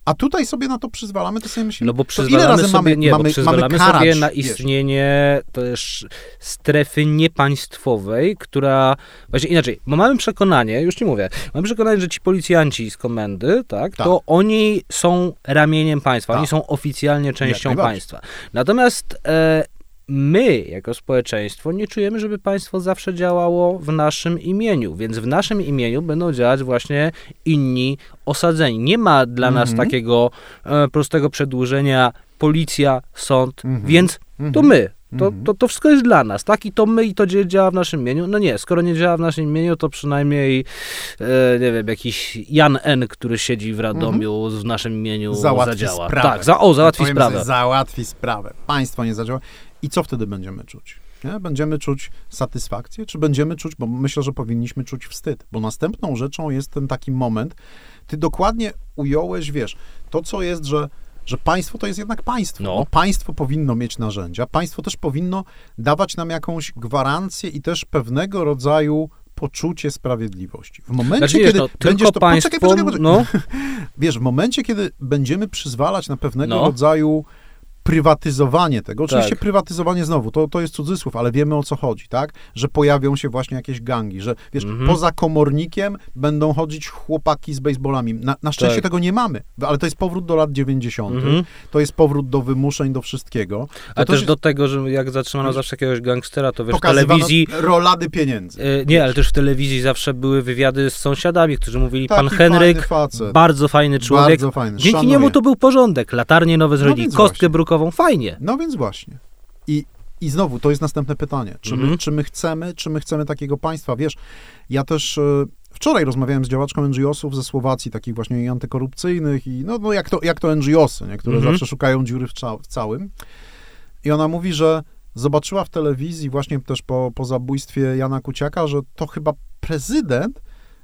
A tutaj sobie na to przyzwalamy, to sobie myślimy, no bo przyzwalamy ile razy sobie, mamy, nie, mamy, bo przyzwalamy mamy karać, sobie na istnienie wiesz. też strefy niepaństwowej, która, właśnie inaczej, bo mamy przekonanie, już ci mówię, mamy przekonanie, że ci policjanci z komendy, tak, tak. to oni są ramieniem państwa, tak. oni są oficjalnie częścią jak państwa. Natomiast e, my, jako społeczeństwo, nie czujemy, żeby państwo zawsze działało w naszym imieniu, więc w naszym imieniu będą działać właśnie inni osadzeni. Nie ma dla mm-hmm. nas takiego e, prostego przedłużenia policja, sąd, mm-hmm. więc to my. To, to, to wszystko jest dla nas, tak? I to my i to działa w naszym imieniu. No nie, skoro nie działa w naszym imieniu, to przynajmniej e, nie wiem, jakiś Jan N., który siedzi w Radomiu mm-hmm. w naszym imieniu załatwi zadziała. Sprawę. Tak, za, o, załatwi Powiem sprawę. Załatwi sprawę. Państwo nie zadziała. I co wtedy będziemy czuć? Nie? Będziemy czuć satysfakcję, czy będziemy czuć, bo myślę, że powinniśmy czuć wstyd, bo następną rzeczą jest ten taki moment, ty dokładnie ująłeś, wiesz, to co jest, że, że państwo to jest jednak państwo. No. No, państwo powinno mieć narzędzia, państwo też powinno dawać nam jakąś gwarancję i też pewnego rodzaju poczucie sprawiedliwości. W momencie, znaczy, kiedy no, będziesz to... Państwo, poczekaj, poczekaj, poczekaj. No. Wiesz, w momencie, kiedy będziemy przyzwalać na pewnego no. rodzaju prywatyzowanie tego. Oczywiście tak. prywatyzowanie znowu, to, to jest cudzysłów, ale wiemy o co chodzi, tak? Że pojawią się właśnie jakieś gangi, że wiesz, mm-hmm. poza komornikiem będą chodzić chłopaki z bejsbolami. Na, na szczęście tak. tego nie mamy, ale to jest powrót do lat dziewięćdziesiątych. Mm-hmm. To jest powrót do wymuszeń, do wszystkiego. To ale to też się... do tego, że jak zatrzymano wiesz, zawsze jakiegoś gangstera, to wiesz, w telewizji... rolady pieniędzy. Yy, nie, ale też w telewizji zawsze były wywiady z sąsiadami, którzy mówili, taki pan Henryk, fajny facet. Bardzo fajny człowiek. Bardzo fajny. Dzięki Szanuję. Niemu to był porządek. Latarnie nowe zrobili, no kostkę brukową. Fajnie. No więc właśnie. I, i znowu, to jest następne pytanie. Czy, mm-hmm. my, czy my chcemy, czy my chcemy takiego państwa? Wiesz, ja też y, wczoraj rozmawiałem z działaczką en dżi osów ze Słowacji, takich właśnie antykorupcyjnych i no, no jak to, jak to en dżi osy, nie? Które mm-hmm. zawsze szukają dziury w, cza- w całym. I ona mówi, że zobaczyła w telewizji właśnie też po, po zabójstwie Jana Kuciaka, że to chyba prezydent,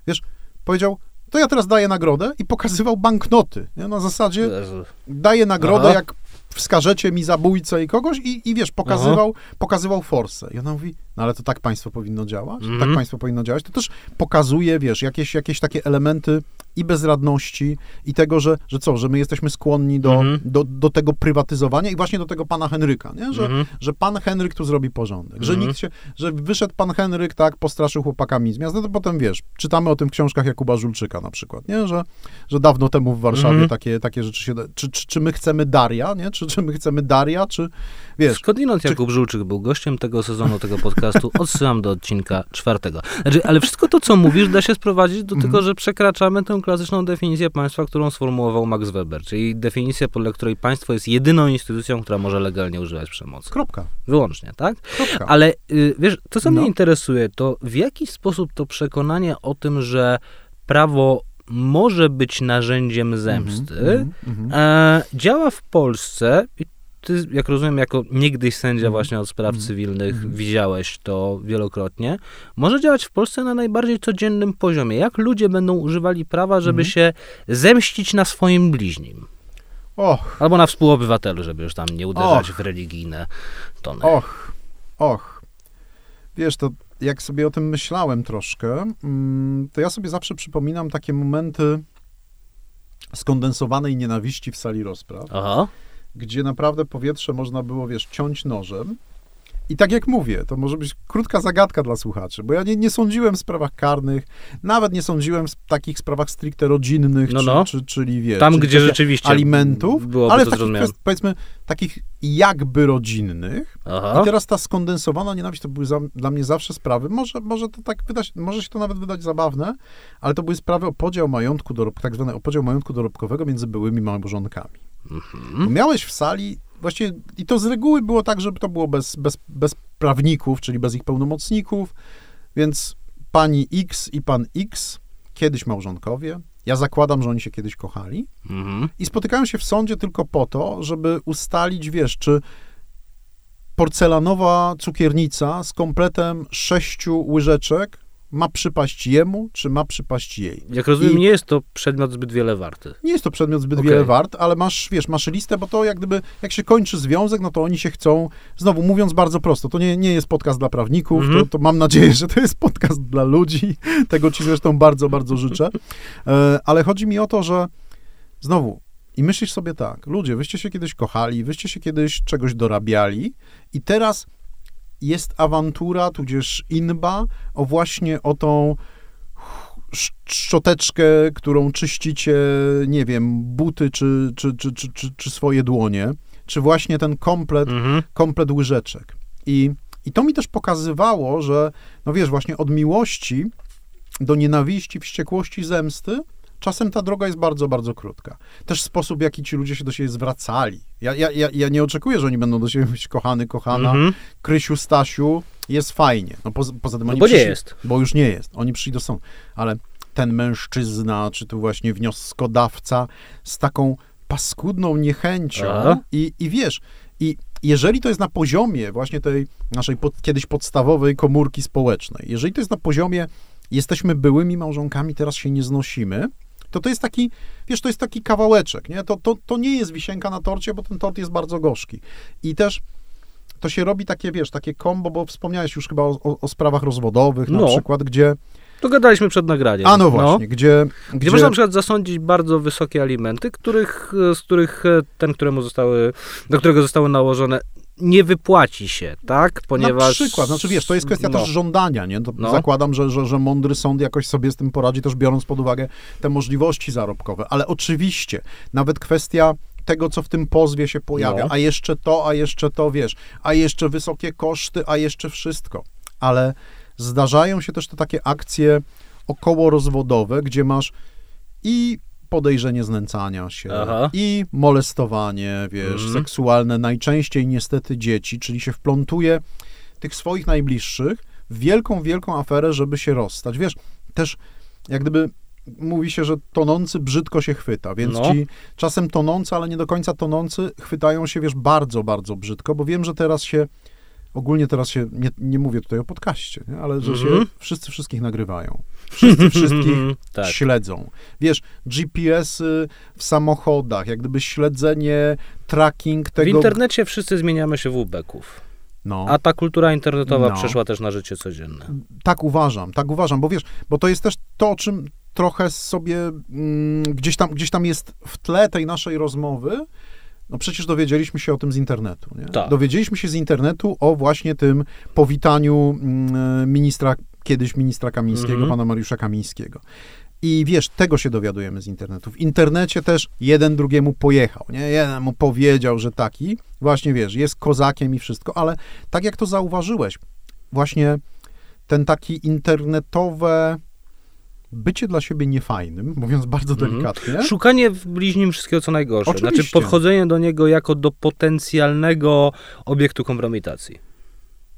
wiesz, powiedział, to ja teraz daję nagrodę i pokazywał banknoty. Nie? Na zasadzie Jezu. Daję nagrodę, Aha. jak wskażecie mi zabójcę i kogoś i, i wiesz, pokazywał, pokazywał forsę. I ona mówi, no ale to tak państwo powinno działać, mm-hmm. tak państwo powinno działać. To też pokazuje, wiesz, jakieś, jakieś takie elementy i bezradności i tego, że, że co, że my jesteśmy skłonni do, mm-hmm. do, do tego prywatyzowania i właśnie do tego pana Henryka, nie? Że, mm-hmm. że pan Henryk tu zrobi porządek, mm-hmm. że nikt się, że wyszedł pan Henryk, tak, postraszył chłopakami z miasta, to potem, wiesz, czytamy o tym w książkach Jakuba Żulczyka na przykład, nie? Że, że dawno temu w Warszawie mm-hmm. takie, takie rzeczy się... Czy, czy, czy my chcemy Daria, nie? Czy, czy my chcemy Daria, czy... Wiesz, skądinąd czy... Jakub Żulczyk był gościem tego sezonu, tego podcastu, odsyłam do odcinka czwartego. Znaczy, ale wszystko to, co mówisz, da się sprowadzić do mm-hmm. tego, że przekraczamy tę klasyczną definicję państwa, którą sformułował Max Weber, czyli definicję, podle której państwo jest jedyną instytucją, która może legalnie używać przemocy. Kropka. Wyłącznie, tak? Kropka. Ale y, wiesz, to co no. mnie interesuje, to w jaki sposób to przekonanie o tym, że prawo może być narzędziem zemsty, mm-hmm, mm-hmm. E, działa w Polsce. Ty, jak rozumiem, jako niegdyś sędzia właśnie od spraw cywilnych mm-hmm. widziałeś to wielokrotnie, może działać w Polsce na najbardziej codziennym poziomie. Jak ludzie będą używali prawa, żeby mm-hmm. się zemścić na swoim bliźnim? Och. Albo na współobywatelu, żeby już tam nie uderzać Och. w religijne tony. Och, och. Wiesz, to jak sobie o tym myślałem troszkę, to ja sobie zawsze przypominam takie momenty skondensowanej nienawiści w sali rozpraw. Aha. Gdzie naprawdę powietrze można było, wiesz, ciąć nożem I tak jak mówię, to może być krótka zagadka dla słuchaczy, bo ja nie, nie sądziłem w sprawach karnych, nawet nie sądziłem w takich sprawach stricte rodzinnych, no, no. Czy, czy, czyli wiesz, tam, czyli gdzie rzeczywiście alimentów, ale w takich, powiedzmy, takich jakby rodzinnych. Aha. I teraz ta skondensowana nienawiść, to były za, dla mnie zawsze sprawy, może, może to tak wydać, może się to nawet wydać zabawne, ale to były sprawy o podział majątku, dorob, tak zwany o podział majątku dorobkowego między byłymi małżonkami. Mhm. Miałeś w sali właściwie, i to z reguły było tak, żeby to było bez, bez, bez prawników, czyli bez ich pełnomocników, więc pani X i pan X, kiedyś małżonkowie, ja zakładam, że oni się kiedyś kochali, mhm. i spotykają się w sądzie tylko po to, żeby ustalić, wiesz, czy porcelanowa cukiernica z kompletem sześciu łyżeczek ma przypaść jemu, czy ma przypaść jej. Jak rozumiem, I nie jest to przedmiot zbyt wiele warty. Nie jest to przedmiot zbyt okay. wiele wart, ale masz, wiesz, masz listę, bo to jak gdyby, jak się kończy związek, no to oni się chcą, znowu mówiąc bardzo prosto, to nie, nie jest podcast dla prawników, mm-hmm. to, to mam nadzieję, że to jest podcast dla ludzi, tego ci zresztą bardzo, bardzo życzę, e, ale chodzi mi o to, że znowu, i myślisz sobie tak, ludzie, wyście się kiedyś kochali, wyście się kiedyś czegoś dorabiali i teraz jest awantura, tudzież inba o właśnie o tą szczoteczkę, którą czyścicie, nie wiem, buty czy, czy, czy, czy, czy, czy swoje dłonie, czy właśnie ten komplet, mhm. komplet łyżeczek. I, I to mi też pokazywało, że, no wiesz, właśnie od miłości do nienawiści, wściekłości, zemsty, czasem ta droga jest bardzo, bardzo krótka. Też sposób, w jaki ci ludzie się do siebie zwracali. Ja, ja, ja nie oczekuję, że oni będą do siebie mówić kochany, kochana, mm-hmm. Krysiu, Stasiu, jest fajnie. No poza, poza tym no oni bo przyszli, nie jest. Bo już nie jest. Oni przyjdą, są. Ale ten mężczyzna, czy tu właśnie wnioskodawca z taką paskudną niechęcią i, i wiesz, i jeżeli to jest na poziomie właśnie tej naszej pod, kiedyś podstawowej komórki społecznej, jeżeli to jest na poziomie jesteśmy byłymi małżonkami, teraz się nie znosimy, to to jest taki, wiesz, to jest taki kawałeczek, nie? To, to, to nie jest wisienka na torcie, bo ten tort jest bardzo gorzki. I też to się robi takie, wiesz, takie kombo, bo wspomniałeś już chyba o, o, o sprawach rozwodowych, no. na przykład, gdzie... To gadaliśmy przed nagraniem. A no właśnie, no. Gdzie, gdzie... Gdzie można na przykład zasądzić bardzo wysokie alimenty, których, z których ten, któremu zostały, do którego zostały nałożone, nie wypłaci się, tak? Ponieważ... Na przykład, znaczy wiesz, to jest kwestia no. też żądania, nie? To no. Zakładam, że, że, że mądry sąd jakoś sobie z tym poradzi, też biorąc pod uwagę te możliwości zarobkowe, ale oczywiście, nawet kwestia tego, co w tym pozwie się pojawia, no. a jeszcze to, a jeszcze to, wiesz, a jeszcze wysokie koszty, a jeszcze wszystko, ale zdarzają się też te takie akcje okołorozwodowe, gdzie masz i podejrzenie znęcania się, aha. i molestowanie, wiesz, mm. seksualne, najczęściej niestety dzieci, czyli się wplątuje tych swoich najbliższych w wielką, wielką aferę, żeby się rozstać. Wiesz, też jak gdyby mówi się, że tonący brzydko się chwyta, więc no. ci czasem tonący, ale nie do końca tonący chwytają się, wiesz, bardzo, bardzo brzydko, bo wiem, że teraz się ogólnie teraz się, nie, nie mówię tutaj o podcaście, nie? Ale że mm-hmm. się wszyscy wszystkich nagrywają. Wszyscy wszystkich tak. śledzą. Wiesz, G P S y w samochodach, jak gdyby śledzenie, tracking tego... W internecie wszyscy zmieniamy się w ubeków. No. A ta kultura internetowa no. przeszła też na życie codzienne. Tak uważam, tak uważam, bo wiesz, bo to jest też to, o czym trochę sobie mm, gdzieś tam, gdzieś tam jest w tle tej naszej rozmowy. No przecież dowiedzieliśmy się o tym z internetu, nie? Tak. Dowiedzieliśmy się z internetu o właśnie tym powitaniu ministra, kiedyś ministra Kamińskiego, mm-hmm. pana Mariusza Kamińskiego. I wiesz, tego się dowiadujemy z internetu. W internecie też jeden drugiemu pojechał, nie? Jeden mu powiedział, że taki, właśnie wiesz, jest kozakiem i wszystko, ale tak jak to zauważyłeś, właśnie ten taki internetowe... bycie dla siebie niefajnym, mówiąc bardzo delikatnie. Mm. Szukanie w bliźnim wszystkiego, co najgorsze. Oczywiście. Znaczy podchodzenie do niego jako do potencjalnego obiektu kompromitacji.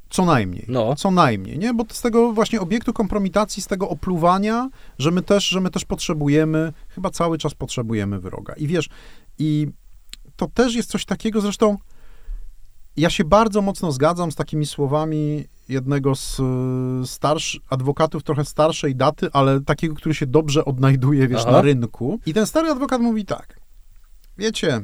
Co najmniej. No. Co najmniej, nie? Bo z tego właśnie obiektu kompromitacji, z tego opluwania, że my też, że my też potrzebujemy, chyba cały czas potrzebujemy wroga. I wiesz, i to też jest coś takiego, zresztą ja się bardzo mocno zgadzam z takimi słowami jednego z starszych adwokatów trochę starszej daty, ale takiego, który się dobrze odnajduje, wiesz, aha. na rynku. I ten stary adwokat mówi tak. Wiecie,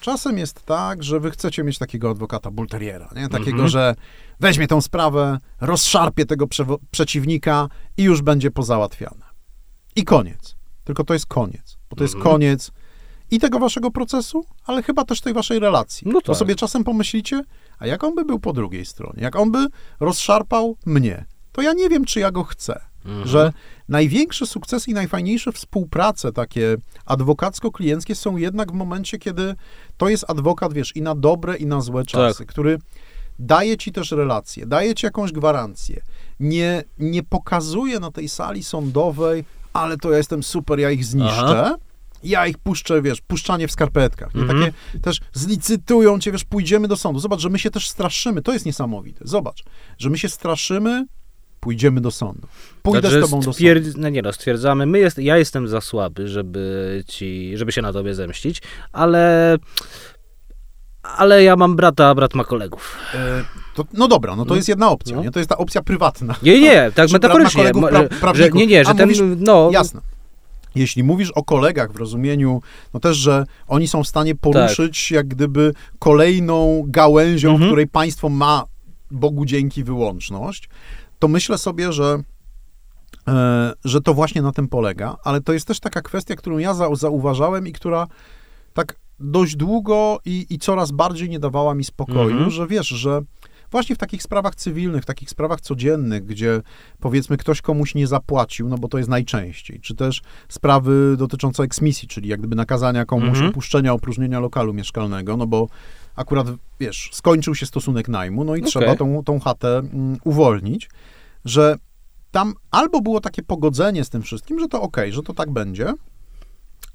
czasem jest tak, że wy chcecie mieć takiego adwokata bulteriera, nie? Takiego, mm-hmm. że weźmie tą sprawę, rozszarpie tego przewo- przeciwnika i już będzie pozałatwiane. I koniec. Tylko to jest koniec. Bo to mm-hmm. jest koniec i tego waszego procesu, ale chyba też tej waszej relacji. No tak. Bo sobie czasem pomyślicie, a jak on by był po drugiej stronie? Jak on by rozszarpał mnie? To ja nie wiem, czy ja go chcę. Mhm. Że największy sukces i najfajniejsze współprace takie adwokacko-klienckie są jednak w momencie, kiedy to jest adwokat, wiesz, i na dobre, i na złe czasy, tak. Który daje ci też relację, daje ci jakąś gwarancję. Nie, nie pokazuje na tej sali sądowej, ale to ja jestem super, ja ich zniszczę. Aha. Ja ich puszczę, wiesz, puszczanie w skarpetkach. Nie? Mhm. Takie też zlicytują cię, wiesz, pójdziemy do sądu. Zobacz, że my się też straszymy. To jest niesamowite. Zobacz, że my się straszymy, pójdziemy do sądu. Pójdę znaczy, z tobą do stwierd... sądu. No nie no, stwierdzamy, my jest... ja jestem za słaby, żeby ci, żeby się na tobie zemścić, ale... Ale ja mam brata, a brat ma kolegów. E, to, no dobra, no to jest jedna opcja, no. Nie? To jest ta opcja prywatna. Nie, nie, tak metaforycznie. Brat ma kolegów, pra, że, nie, nie, że a, ten, mówisz, no... Jasne. Jeśli mówisz o kolegach w rozumieniu, no też, że oni są w stanie poruszyć tak. Jak gdyby kolejną gałęzią, mhm. w której państwo ma, Bogu dzięki, wyłączność, to myślę sobie, że, e, że to właśnie na tym polega, ale to jest też taka kwestia, którą ja za, zauważałem i która tak dość długo i, i coraz bardziej nie dawała mi spokoju, mhm. że wiesz, że właśnie w takich sprawach cywilnych, w takich sprawach codziennych, gdzie powiedzmy ktoś komuś nie zapłacił, no bo to jest najczęściej, czy też sprawy dotyczące eksmisji, czyli jak gdyby nakazania komuś mhm. opuszczenia, opróżnienia lokalu mieszkalnego, no bo akurat, wiesz, skończył się stosunek najmu, no i okay. trzeba tą, tą chatę mm, uwolnić, że tam albo było takie pogodzenie z tym wszystkim, że to okej, okay, że to tak będzie,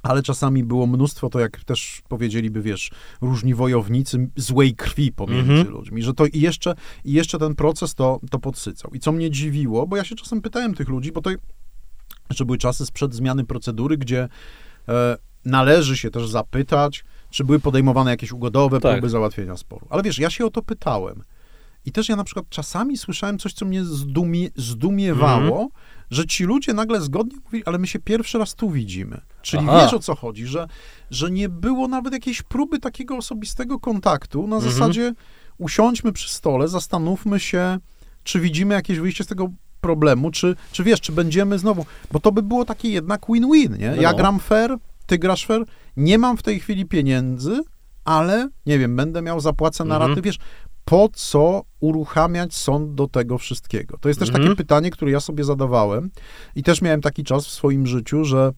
ale czasami było mnóstwo, to jak też powiedzieliby, wiesz, różni wojownicy złej krwi pomiędzy mhm. ludźmi, że to i jeszcze, i jeszcze ten proces to, to podsycał. I co mnie dziwiło, bo ja się czasem pytałem tych ludzi, bo to jeszcze były czasy sprzed zmiany procedury, gdzie e, należy się też zapytać, czy były podejmowane jakieś ugodowe tak. próby załatwienia sporu. Ale wiesz, ja się o to pytałem. I też ja na przykład czasami słyszałem coś, co mnie zdumie, zdumiewało, mhm. że ci ludzie nagle zgodnie mówili, ale my się pierwszy raz tu widzimy. Czyli aha. wiesz, o co chodzi, że, że nie było nawet jakiejś próby takiego osobistego kontaktu. Na mhm. zasadzie usiądźmy przy stole, zastanówmy się, czy widzimy jakieś wyjście z tego problemu, czy, czy wiesz, czy będziemy znowu... Bo to by było takie jednak win-win, nie? No. Ja gram fair, ty grasz fair, nie mam w tej chwili pieniędzy, ale, nie wiem, będę miał zapłacę na mhm. raty, wiesz... Po co uruchamiać sąd do tego wszystkiego? To jest też mhm. takie pytanie, które ja sobie zadawałem i też miałem taki czas w swoim życiu, że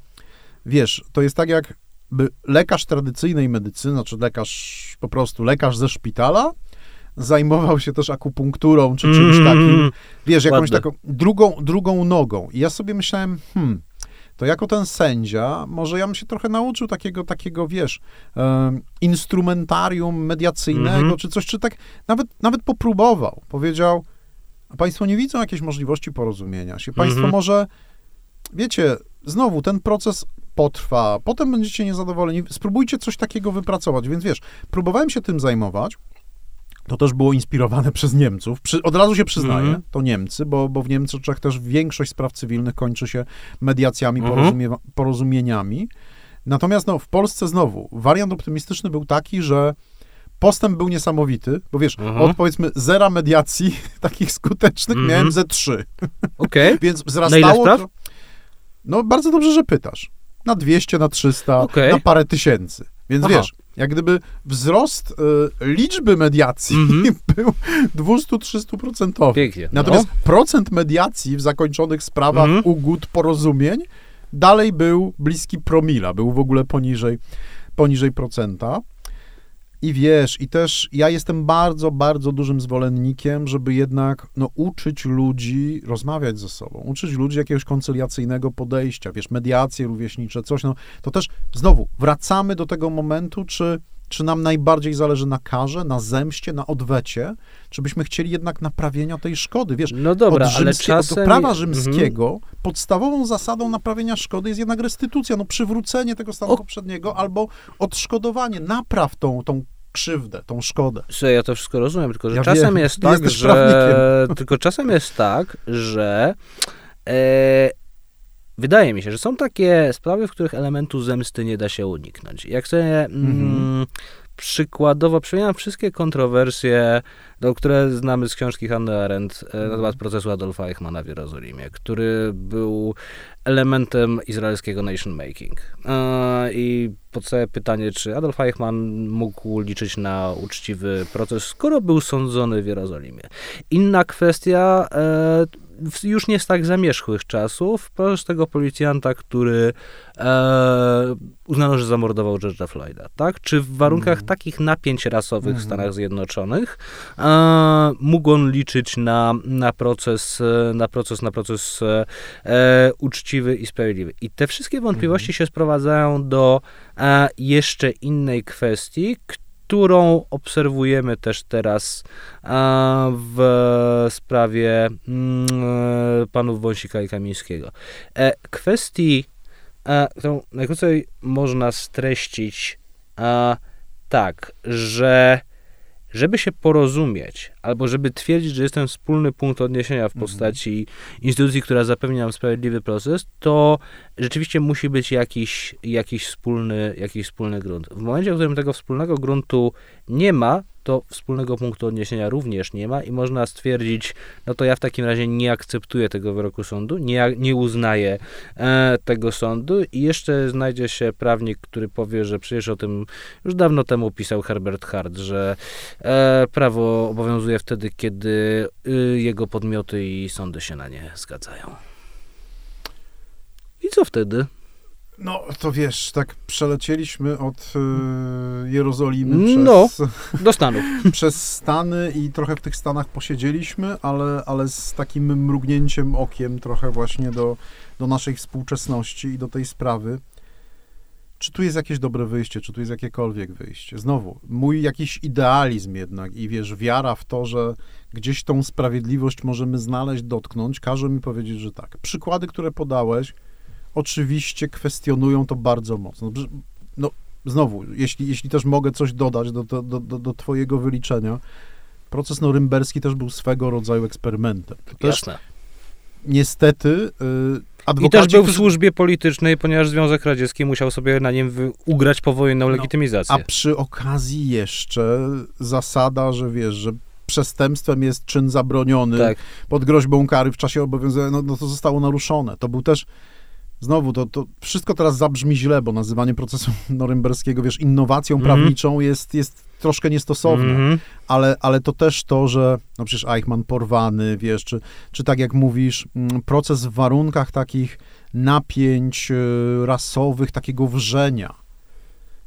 wiesz, to jest tak jakby lekarz tradycyjnej medycyny, znaczy lekarz po prostu, lekarz ze szpitala zajmował się też akupunkturą czy czymś mm-hmm. takim, wiesz, jakąś ładne. Taką drugą, drugą nogą. I ja sobie myślałem, hmm, to jako ten sędzia, może ja bym się trochę nauczył takiego, takiego wiesz, um, instrumentarium mediacyjnego, mhm. czy coś, czy tak, nawet, nawet popróbował. Powiedział, a państwo nie widzą jakiejś możliwości porozumienia się. Państwo mhm. może, wiecie, znowu ten proces potrwa, potem będziecie niezadowoleni, spróbujcie coś takiego wypracować. Więc wiesz, próbowałem się tym zajmować. To też było inspirowane przez Niemców. Przy, od razu się przyznaję, mm. to Niemcy, bo, bo w Niemczech też większość spraw cywilnych kończy się mediacjami, mm-hmm. porozumie, porozumieniami. Natomiast no, w Polsce znowu wariant optymistyczny był taki, że postęp był niesamowity, bo wiesz, mm-hmm. od powiedzmy zera mediacji takich skutecznych mm-hmm. miałem ze trzy. Okay. Więc wzrastało... Na ile spraw? To, no bardzo dobrze, że pytasz. Na dwieście, na trzysta, okay. na parę tysięcy. Więc aha. wiesz, jak gdyby wzrost y, liczby mediacji mm-hmm. był dwieście do trzystu procent. Pięknie. Natomiast no. procent mediacji w zakończonych sprawach mm-hmm. ugód, porozumień dalej był bliski promila, był w ogóle poniżej, poniżej procenta. I wiesz, i też ja jestem bardzo, bardzo dużym zwolennikiem, żeby jednak no, uczyć ludzi rozmawiać ze sobą, uczyć ludzi jakiegoś koncyliacyjnego podejścia, wiesz, mediacje rówieśnicze, coś, no to też znowu wracamy do tego momentu, czy, czy nam najbardziej zależy na karze, na zemście, na odwecie, czy byśmy chcieli jednak naprawienia tej szkody, wiesz. No dobra, od ale czasem... Od prawa rzymskiego mhm. podstawową zasadą naprawienia szkody jest jednak restytucja, no przywrócenie tego stanu o... poprzedniego albo odszkodowanie, napraw tą, tą krzywdę, tą szkodę. Ja to wszystko rozumiem, tylko że ja czasem wiem, jest tak, że... Tylko czasem jest tak, że... E... Wydaje mi się, że są takie sprawy, w których elementu zemsty nie da się uniknąć. Jak sobie... Mm... Mm. przykładowo przypominam wszystkie kontrowersje, no, które znamy z książki Hannah Arendt na temat procesu Adolfa Eichmana w Jerozolimie, który był elementem izraelskiego nation making. I podstawowe pytanie, czy Adolf Eichmann mógł liczyć na uczciwy proces, skoro był sądzony w Jerozolimie. Inna kwestia już nie z tak zamierzchłych czasów, prostego policjanta, który e, uznano, że zamordował George'a Floyda, tak? Czy w warunkach mm. takich napięć rasowych mm. w Stanach Zjednoczonych e, mógł on liczyć na, na proces, na proces, na proces e, uczciwy i sprawiedliwy? I te wszystkie wątpliwości mm. się sprowadzają do e, jeszcze innej kwestii, którą obserwujemy też teraz w sprawie panów Wąsika i Kamińskiego. Kwestii, którą najkrócej można streścić tak, że żeby się porozumieć, albo żeby twierdzić, że jest ten wspólny punkt odniesienia w postaci instytucji, która zapewni nam sprawiedliwy proces, to rzeczywiście musi być jakiś, jakiś, wspólny, jakiś wspólny grunt. W momencie, w którym tego wspólnego gruntu nie ma, to wspólnego punktu odniesienia również nie ma i można stwierdzić, no to ja w takim razie nie akceptuję tego wyroku sądu, nie, nie uznaję e, tego sądu i jeszcze znajdzie się prawnik, który powie, że przecież o tym już dawno temu pisał Herbert Hart, że e, prawo obowiązuje wtedy, kiedy y, jego podmioty i sądy się na nie zgadzają. I co wtedy? No, to wiesz, tak przelecieliśmy od y, Jerozolimy przez, no, do Stanów. przez Stany i trochę w tych Stanach posiedzieliśmy, ale, ale z takim mrugnięciem okiem trochę właśnie do, do naszej współczesności i do tej sprawy. Czy tu jest jakieś dobre wyjście, czy tu jest jakiekolwiek wyjście? Znowu, mój jakiś idealizm jednak i wiesz, wiara w to, że gdzieś tą sprawiedliwość możemy znaleźć, dotknąć, każe mi powiedzieć, że tak. Przykłady, które podałeś, oczywiście kwestionują to bardzo mocno. No, znowu, jeśli, jeśli też mogę coś dodać do, do, do, do twojego wyliczenia, proces norymberski też był swego rodzaju eksperymentem. To Jasne. Też, niestety yy, adwokaci... I też był w służbie politycznej, ponieważ Związek Radziecki musiał sobie na nim wy- ugrać powojenną legitymizację. No, a przy okazji jeszcze zasada, że wiesz, że przestępstwem jest czyn zabroniony tak. pod groźbą kary w czasie obowiązywania, no, no to zostało naruszone. To był też... Znowu, to, to wszystko teraz zabrzmi źle, bo nazywanie procesu norymberskiego, wiesz, innowacją mm-hmm. prawniczą jest, jest troszkę niestosowne, mm-hmm. ale, ale to też to, że no przecież Eichmann porwany, wiesz, czy, czy tak jak mówisz, proces w warunkach takich napięć rasowych, takiego wrzenia.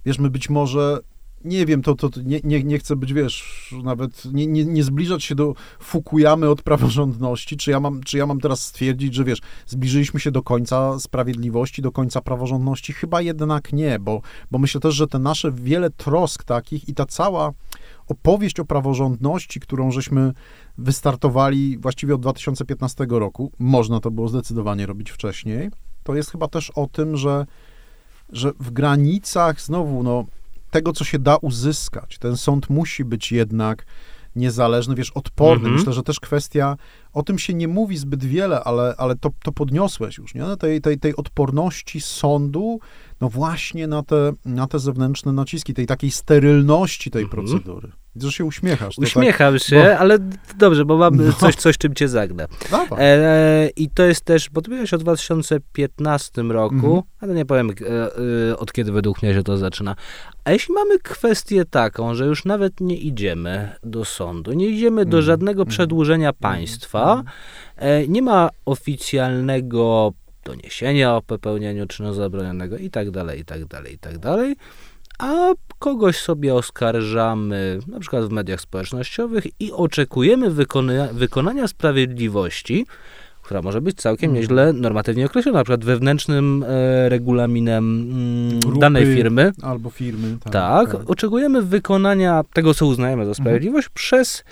Wiesz, my być może... Nie wiem, to, to nie, nie, nie chcę być, wiesz, nawet nie, nie, nie zbliżać się do Fukuyamy od praworządności. Czy ja, mam, czy ja mam teraz stwierdzić, że wiesz, zbliżyliśmy się do końca sprawiedliwości, do końca praworządności? Chyba jednak nie, bo, bo myślę też, że te nasze wiele trosk takich i ta cała opowieść o praworządności, którą żeśmy wystartowali właściwie od dwa tysiące piętnastego roku, można to było zdecydowanie robić wcześniej, to jest chyba też o tym, że, że w granicach znowu, no, tego, co się da uzyskać. Ten sąd musi być jednak niezależny, wiesz, odporny. Mm-hmm. Myślę, że też kwestia, o tym się nie mówi zbyt wiele, ale, ale to, to podniosłeś już, nie? Tej, tej, tej odporności sądu, no właśnie na te, na te zewnętrzne naciski, tej takiej sterylności tej mm-hmm. procedury. Że się uśmiechasz. Uśmiecham tak, się, bo... ale dobrze, bo mam no. coś, coś, czym cię zagnę. E, I to jest też, bo to mówiłeś o dwa tysiące piętnastego roku, mm-hmm. ale nie powiem, e, e, od kiedy według mnie się to zaczyna. A jeśli mamy kwestię taką, że już nawet nie idziemy do sądu, nie idziemy do mm-hmm. żadnego mm-hmm. przedłużenia państwa, e, nie ma oficjalnego doniesienia o popełnieniu czynu zabronionego i tak dalej, i tak dalej, i tak dalej, a kogoś sobie oskarżamy, na przykład w mediach społecznościowych i oczekujemy wykona- wykonania sprawiedliwości, która może być całkiem mm. nieźle normatywnie określona, na przykład wewnętrznym e, regulaminem mm, Grupy, danej firmy. Albo firmy. Tak, tak, tak, oczekujemy wykonania tego, co uznajemy za sprawiedliwość mm. przez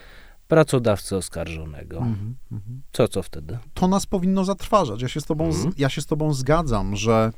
pracodawcę oskarżonego. Mm-hmm, mm-hmm. Co, co wtedy? To nas powinno zatrważać. Ja się z tobą, mm. z, ja się z tobą zgadzam, że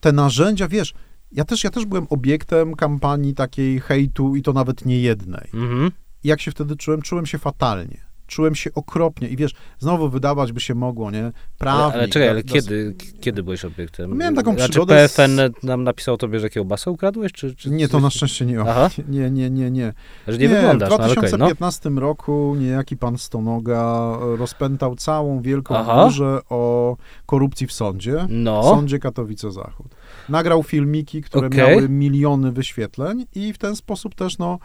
te narzędzia, wiesz, Ja też, ja też byłem obiektem kampanii takiej hejtu i to nawet nie jednej. Mhm. I jak się wtedy czułem? Czułem się fatalnie. czułem się okropnie. I wiesz, znowu wydawać by się mogło, nie? Prawnik. Ale, ale czekaj, ale kiedy, kiedy byłeś obiektem? No, miałem taką przygodę. Czy P F N z... nam napisał tobie, że kiełbasę ukradłeś? Czy, czy nie, to na szczęście nie. Aha. Nie, nie, nie, nie. Że nie, nie wyglądasz. W dwa tysiące piętnastym no, okay, no. roku niejaki pan Stonoga rozpętał całą wielką Aha. burzę o korupcji w sądzie. No. W sądzie Katowice-Zachód. Nagrał filmiki, które okay. miały miliony wyświetleń i w ten sposób też, no,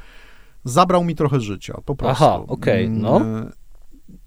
zabrał mi trochę życia, po prostu. Aha, okej, okay, no.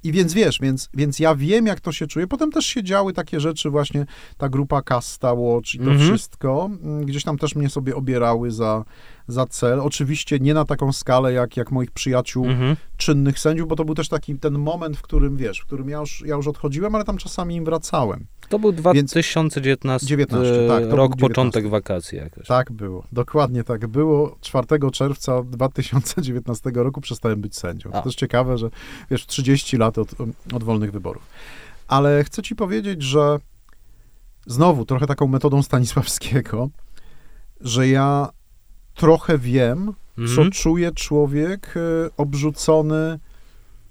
I więc wiesz, więc, więc ja wiem, jak to się czuje. Potem też się działy takie rzeczy właśnie, ta grupa Kasta Watch i to mm-hmm. wszystko. Gdzieś tam też mnie sobie obierały za, za cel. Oczywiście nie na taką skalę, jak, jak moich przyjaciół mm-hmm. czynnych sędziów, bo to był też taki ten moment, w którym, wiesz, w którym ja już, ja już odchodziłem, ale tam czasami im wracałem. To był dwa tysiące dziewiętnasty dziewiętnasty, tak, to rok, początek wakacji jakoś. Tak było, dokładnie tak było. czwartego czerwca dwa tysiące dziewiętnastego roku przestałem być sędzią. A. To też ciekawe, że wiesz, trzydzieści lat od, od wolnych wyborów. Ale chcę ci powiedzieć, że znowu trochę taką metodą Stanisławskiego, że ja trochę wiem, mhm. co czuje człowiek obrzucony,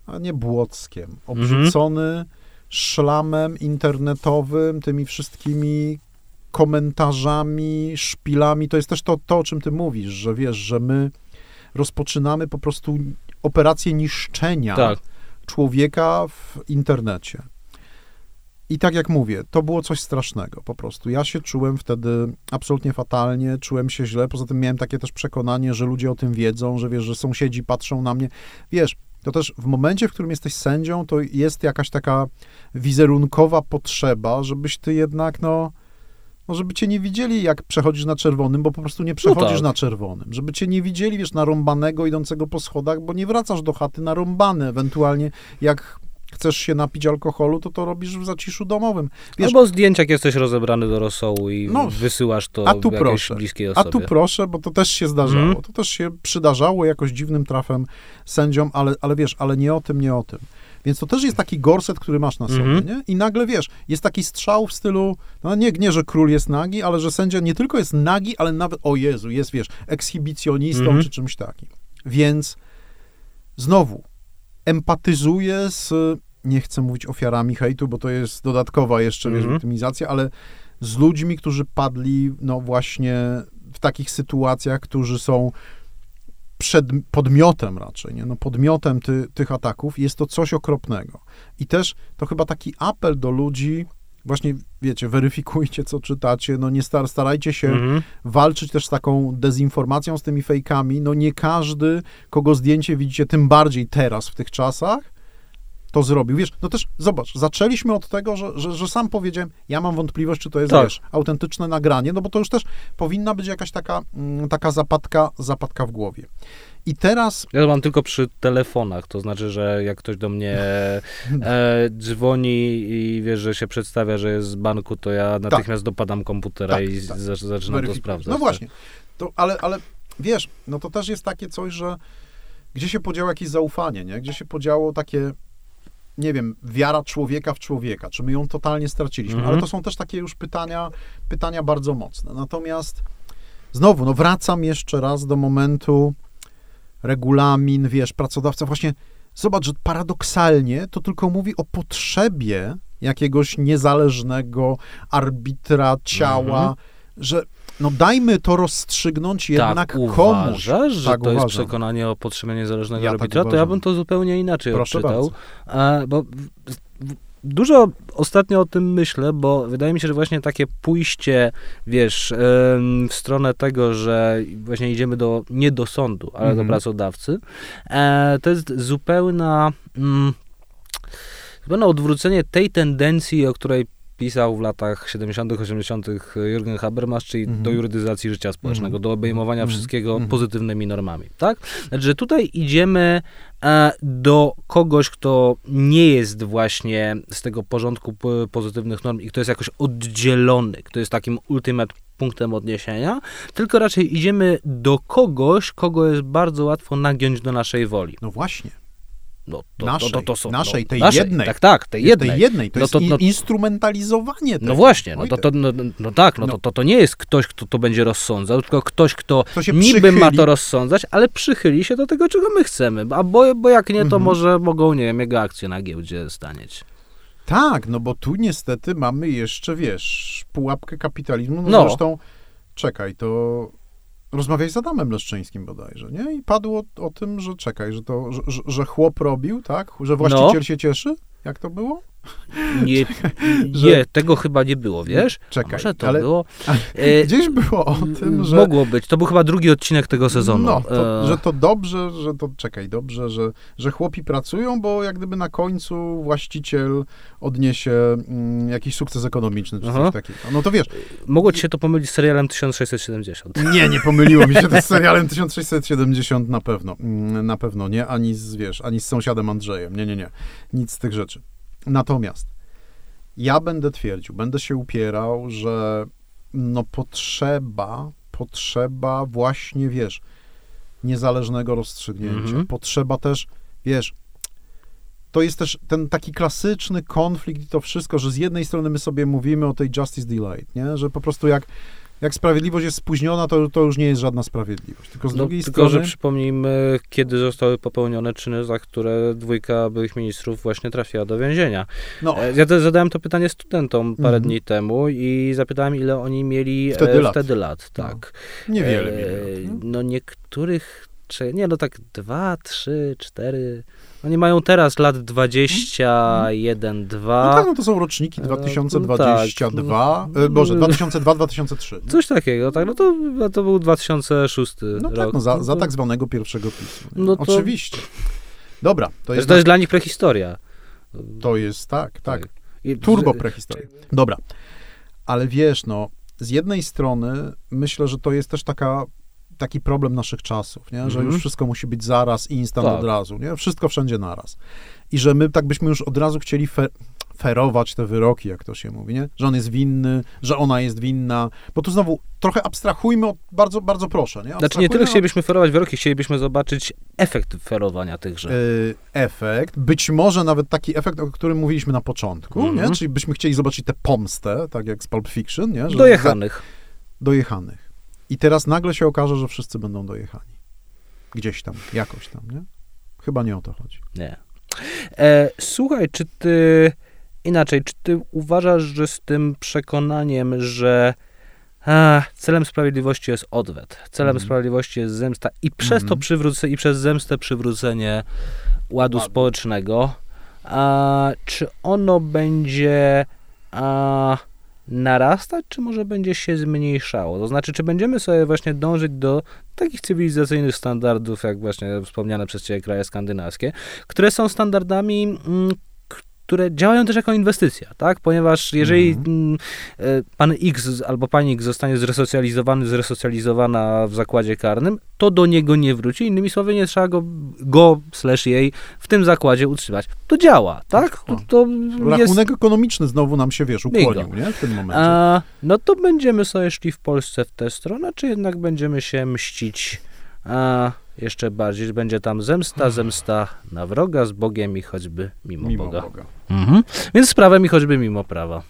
a nie błockiem, obrzucony mhm. szlamem internetowym, tymi wszystkimi komentarzami, szpilami. To jest też to, to, o czym ty mówisz, że wiesz, że my rozpoczynamy po prostu operację niszczenia tak. człowieka w internecie. I tak jak mówię, to było coś strasznego po prostu. Ja się czułem wtedy absolutnie fatalnie, czułem się źle, poza tym miałem takie też przekonanie, że ludzie o tym wiedzą, że wiesz, że sąsiedzi patrzą na mnie. Wiesz, to też w momencie, w którym jesteś sędzią, to jest jakaś taka wizerunkowa potrzeba, żebyś ty jednak, no, no żeby cię nie widzieli, jak przechodzisz na czerwonym, bo po prostu nie przechodzisz no tak. na czerwonym. Żeby cię nie widzieli, wiesz, narąbanego, idącego po schodach, bo nie wracasz do chaty narąbany. Ewentualnie jak chcesz się napić alkoholu, to to robisz w zaciszu domowym. Wiesz, albo zdjęcia, jak jesteś rozebrany do rosołu i no, wysyłasz to jakiejś proszę, bliskiej osobie. A tu proszę, bo to też się zdarzało. Mm. To też się przydarzało jakoś dziwnym trafem sędziom, ale, ale wiesz, ale nie o tym, nie o tym. Więc to też jest taki gorset, który masz na sobie, mm-hmm. nie? I nagle, wiesz, jest taki strzał w stylu, no nie, nie, że król jest nagi, ale że sędzia nie tylko jest nagi, ale nawet, o Jezu, jest, wiesz, ekshibicjonistą mm-hmm. czy czymś takim. Więc znowu, empatyzuję z, nie chcę mówić ofiarami hejtu, bo to jest dodatkowa jeszcze mm-hmm. legitymizacja, ale z ludźmi, którzy padli no właśnie w takich sytuacjach, którzy są przed, podmiotem raczej, nie? No podmiotem ty, tych ataków, jest to coś okropnego. I też to chyba taki apel do ludzi, właśnie wiecie, weryfikujcie, co czytacie, no nie star- starajcie się mhm. walczyć też z taką dezinformacją, z tymi fejkami, no nie każdy, kogo zdjęcie widzicie, tym bardziej teraz, w tych czasach, to zrobił. Wiesz, no też, zobacz, zaczęliśmy od tego, że, że, że sam powiedziałem, ja mam wątpliwość, czy to jest, tak. wiesz, autentyczne nagranie, no bo to już też powinna być jakaś taka, m, taka zapadka, zapadka w głowie. I teraz... Ja to mam tylko przy telefonach, to znaczy, że jak ktoś do mnie e, dzwoni i wiesz, że się przedstawia, że jest z banku, to ja natychmiast tak. dopadam komputera tak, i tak. Z, zaczynam to sprawdzać. No właśnie, to, ale, ale wiesz, no to też jest takie coś, że gdzie się podziało jakieś zaufanie, nie? Gdzie się podziało takie, nie wiem, wiara człowieka w człowieka, czy my ją totalnie straciliśmy, mhm. ale to są też takie już pytania, pytania bardzo mocne. Natomiast znowu, no wracam jeszcze raz do momentu regulamin, wiesz, pracodawca, właśnie zobacz, że paradoksalnie to tylko mówi o potrzebie jakiegoś niezależnego arbitra ciała, mhm. że no dajmy to rozstrzygnąć jednak tak komuś. Uważasz, że tak to uważam. Jest przekonanie o potrzebie niezależnego ja arbitra? Tak to ja bym to zupełnie inaczej Proszę odczytał. A, bo dużo ostatnio o tym myślę, bo wydaje mi się, że właśnie takie pójście, wiesz, w stronę tego, że właśnie idziemy do, nie do sądu, ale mm-hmm. do pracodawcy, to jest zupełna, mm, zupełne odwrócenie tej tendencji, o której pisał w latach siedemdziesiątych osiemdziesiątych Jürgen Habermas, czyli mm-hmm. do jurydyzacji życia społecznego, mm-hmm. do obejmowania mm-hmm. wszystkiego mm-hmm. pozytywnymi normami, tak? Znaczy, że tutaj idziemy e, do kogoś, kto nie jest właśnie z tego porządku p- pozytywnych norm i kto jest jakoś oddzielony, kto jest takim ultimate punktem odniesienia, tylko raczej idziemy do kogoś, kogo jest bardzo łatwo nagiąć do naszej woli. No właśnie. No, to, naszej, to, to, to są, naszej no, tej naszej, jednej. Tak, tak, tej jednej. Tej jednej. To no, jest to, no, instrumentalizowanie tego. No właśnie, no, to, to, no, no tak, no, no. To, to, to nie jest ktoś, kto to będzie rozsądzał, tylko ktoś, kto, kto niby przychyli. ma to rozsądzać, ale przychyli się do tego, czego my chcemy, a bo, bo jak nie, to mhm. może mogą, nie wiem, jego akcje na giełdzie stanieć. Tak, no bo tu niestety mamy jeszcze, wiesz, pułapkę kapitalizmu, no, no. zresztą, czekaj, to... Rozmawiaj z Adamem Leszczyńskim bodajże, nie? I padło o tym, że czekaj, że to, że, że chłop robił, tak? Że właściciel no. się cieszy? Jak to było? Nie, że... nie, tego chyba nie było, wiesz? Czekaj, może to ale, było... Ale gdzieś było o tym, że... Mogło być, to był chyba drugi odcinek tego sezonu. No, to, że to dobrze, że to... Czekaj, dobrze, że, że chłopi pracują, bo jak gdyby na końcu właściciel odniesie mm, jakiś sukces ekonomiczny, czy Aha. coś takiego. No to wiesz... Mogło ci się to pomylić z serialem tysiąc sześćset siedemdziesiąt. Nie, nie pomyliło mi się to z serialem tysiąc sześćset siedemdziesiąt na pewno. Na pewno nie, ani z, wiesz, ani z sąsiadem Andrzejem. Nie, nie, nie. Nic z tych rzeczy. Natomiast ja będę twierdził, będę się upierał, że no potrzeba, potrzeba właśnie, wiesz, niezależnego rozstrzygnięcia. Mm-hmm. Potrzeba też, wiesz, to jest też ten taki klasyczny konflikt i to wszystko, że z jednej strony my sobie mówimy o tej justice delayed, nie? Że po prostu jak Jak sprawiedliwość jest spóźniona, to, to już nie jest żadna sprawiedliwość. Tylko, z no, drugiej tylko strony... że przypomnijmy, kiedy zostały popełnione czyny, za które dwójka byłych ministrów właśnie trafiła do więzienia. No. Ja też zadałem to pytanie studentom parę mm-hmm. dni temu i zapytałem, ile oni mieli wtedy, e, lat. wtedy lat. Tak. No. Niewiele e, mieli lat, nie? No niektórych, czy, nie no tak dwa, trzy, cztery... Oni mają teraz lat dwadzieścia jeden, dwa. No tak, no to są roczniki dwa tysiące dwudziesty drugi, no tak. Boże, dwa tysiące drugi, dwa tysiące trzeci. Coś takiego, tak, no to, to był dwa tysiące szósty no rok. Tak, no za, za tak zwanego pierwszego PiS-u. No to... Oczywiście. Dobra. To jest, to jest dla nich prehistoria. To jest, tak, tak. Turbo prehistoria. Dobra. Ale wiesz, no, z jednej strony myślę, że to jest też taka... taki problem naszych czasów, nie? Że mm-hmm. już wszystko musi być zaraz, instant tak. od razu, nie? Wszystko wszędzie naraz. I że my tak byśmy już od razu chcieli fe- ferować te wyroki, jak to się mówi, nie? Że on jest winny, że ona jest winna, bo tu znowu trochę abstrahujmy, od, bardzo, bardzo proszę, nie? Znaczy nie tyle chcielibyśmy ferować wyroki, chcielibyśmy zobaczyć efekt ferowania tychże. Yy, efekt, być może nawet taki efekt, o którym mówiliśmy na początku, mm-hmm. nie? Czyli byśmy chcieli zobaczyć tę pomstę, tak jak z Pulp Fiction, nie? Że dojechanych. Za... Dojechanych. I teraz nagle się okaże, że wszyscy będą dojechani. Gdzieś tam, jakoś tam, nie? Chyba nie o to chodzi. Nie. E, słuchaj, czy ty... Inaczej, czy ty uważasz, że z tym przekonaniem, że a, celem sprawiedliwości jest odwet, celem mm. sprawiedliwości jest zemsta i przez mm. to przywrócenie, i przez zemstę przywrócenie ładu Ład. społecznego, a, czy ono będzie... A, narastać, czy może będzie się zmniejszało? To znaczy, czy będziemy sobie właśnie dążyć do takich cywilizacyjnych standardów, jak właśnie wspomniane przez ciebie kraje skandynawskie, które są standardami, m, które działają też jako inwestycja, tak? Ponieważ jeżeli mhm. m, pan X albo pani X zostanie zresocjalizowany, zresocjalizowana w zakładzie karnym, to do niego nie wróci. Innymi słowy, nie trzeba go, go slash jej w tym zakładzie utrzymać. To działa, tak? To, to rachunek jest... ekonomiczny znowu nam się, wiesz, ukłonił, nie? W tym momencie. A, no to będziemy sobie szli w Polsce w tę stronę, czy jednak będziemy się mścić a, jeszcze bardziej? Będzie tam zemsta, zemsta na wroga, z Bogiem i choćby mimo, mimo Boga. Boga. Mhm. Więc z prawem i choćby mimo prawa.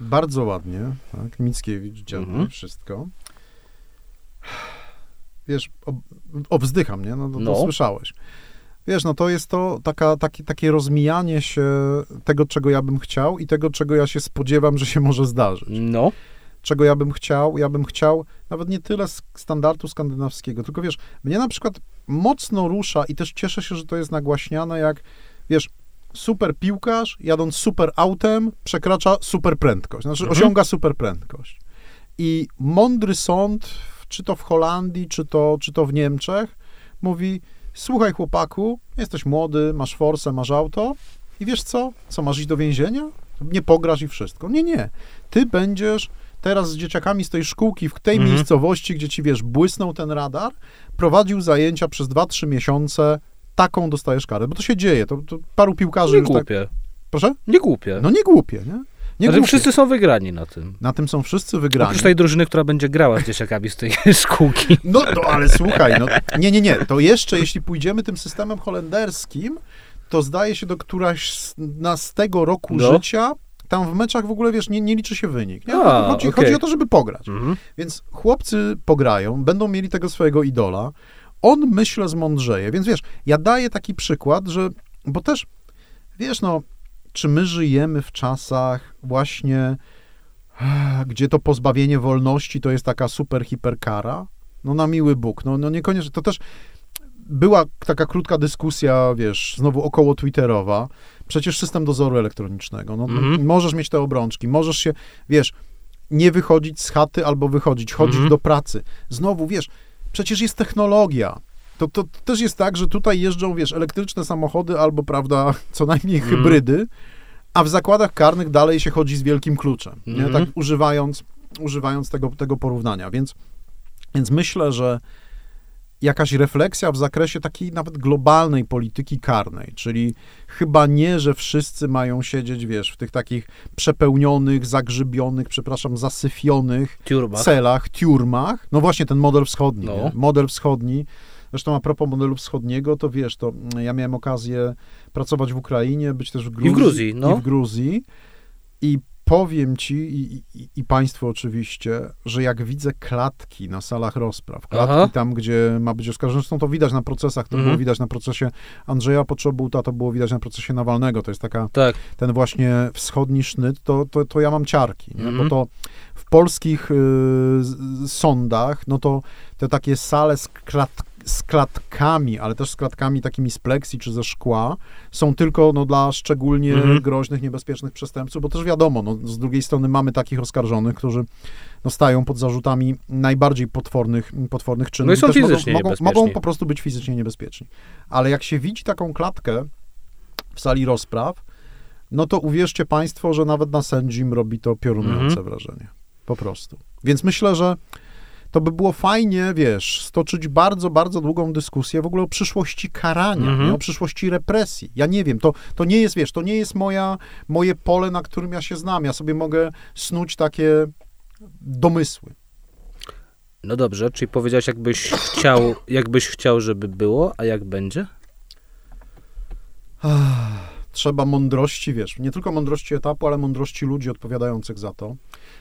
Bardzo ładnie, tak? Mickiewicz, działa mhm. wszystko. Wiesz, ob, obzdycham, nie? No to, no. to słyszałeś. Wiesz, no to jest to taka, taki, takie rozmijanie się tego, czego ja bym chciał i tego, czego ja się spodziewam, że się może zdarzyć. No. Czego ja bym chciał? Ja bym chciał nawet nie tyle standardu skandynawskiego, tylko wiesz, mnie na przykład mocno rusza i też cieszę się, że to jest nagłaśniane, jak, wiesz, super piłkarz, jadąc super autem, przekracza super prędkość. Znaczy mhm. osiąga super prędkość. I mądry sąd, czy to w Holandii, czy to, czy to w Niemczech, mówi: słuchaj, chłopaku, jesteś młody, masz forsę, masz auto i wiesz co? Co, masz iść do więzienia? Nie pograsz i wszystko. Nie, nie. Ty będziesz teraz z dzieciakami z tej szkółki w tej mhm. miejscowości, gdzie ci, wiesz, błysnął ten radar, prowadził zajęcia przez dwa trzy miesiące, taką dostajesz karę. Bo to się dzieje. To, to paru piłkarzy nie już głupie. Tak... Proszę? Nie głupie. No nie głupie, nie? Nie ale wszyscy są wygrani na tym. Na tym są wszyscy wygrani. Oprócz tej drużyny, która będzie grała z dzieciakami z tej szkółki. No to, ale słuchaj, no, nie, nie, nie, to jeszcze jeśli pójdziemy tym systemem holenderskim, to zdaje się do któraś z, na z tego roku no. życia, tam w meczach w ogóle, wiesz, nie, nie liczy się wynik. Nie? A, chodzi, okay. chodzi o to, żeby pograć. Mhm. Więc chłopcy pograją, będą mieli tego swojego idola, on myślę zmądrzeje, więc wiesz, ja daję taki przykład, że, bo też, wiesz, no, czy my żyjemy w czasach właśnie, gdzie to pozbawienie wolności to jest taka super hiperkara? No na miły Bóg, no, no niekoniecznie, to też była taka krótka dyskusja, wiesz, znowu około twitterowa, przecież system dozoru elektronicznego, no mm-hmm. możesz mieć te obrączki, możesz się, wiesz, nie wychodzić z chaty albo wychodzić, chodzić mm-hmm. do pracy, znowu, wiesz, przecież jest technologia. To, to, to też jest tak, że tutaj jeżdżą, wiesz, elektryczne samochody albo, prawda, co najmniej mm. hybrydy, a w zakładach karnych dalej się chodzi z wielkim kluczem, nie? Mm. Tak używając, używając tego, tego porównania. Więc, więc myślę, że jakaś refleksja w zakresie takiej nawet globalnej polityki karnej, czyli chyba nie, że wszyscy mają siedzieć, wiesz, w tych takich przepełnionych, zagrzybionych, przepraszam, zasyfionych tiurmach. celach, tiurmach. No właśnie ten model wschodni, no. nie? model wschodni. Zresztą a propos modelu wschodniego, to wiesz, to ja miałem okazję pracować w Ukrainie, być też w Gruzji. I w Gruzji, no. I w Gruzji. I powiem ci, i, i, i państwu oczywiście, że jak widzę klatki na salach rozpraw, klatki Aha. tam, gdzie ma być oskarżony, zresztą to widać na procesach, to mhm. było widać na procesie Andrzeja Poczobuta, to było widać na procesie Nawalnego, to jest taka, tak. ten właśnie wschodni sznyt, to, to, to ja mam ciarki, nie? Mhm. Bo to w polskich y, sądach, no to te takie sale z klatkami, z klatkami, ale też z klatkami takimi z pleksji czy ze szkła, są tylko no, dla szczególnie mhm. groźnych, niebezpiecznych przestępców, bo też wiadomo, no, z drugiej strony mamy takich oskarżonych, którzy no, stają pod zarzutami najbardziej potwornych, potwornych czynów. No i są fizycznie mogą, mogą, mogą po prostu być fizycznie niebezpieczni. Ale jak się widzi taką klatkę w sali rozpraw, no to uwierzcie państwo, że nawet na sędzim robi to piorunujące mhm. wrażenie. Po prostu. Więc myślę, że to by było fajnie, wiesz, stoczyć bardzo, bardzo długą dyskusję w ogóle o przyszłości karania, mm-hmm. nie? O przyszłości represji. Ja nie wiem, to, to nie jest, wiesz, to nie jest moja, moje pole, na którym ja się znam. Ja sobie mogę snuć takie domysły. No dobrze, czyli powiedziałeś, jakbyś chciał, jakbyś chciał, żeby było, a jak będzie? Trzeba mądrości, wiesz, nie tylko mądrości etapu, ale mądrości ludzi odpowiadających za to.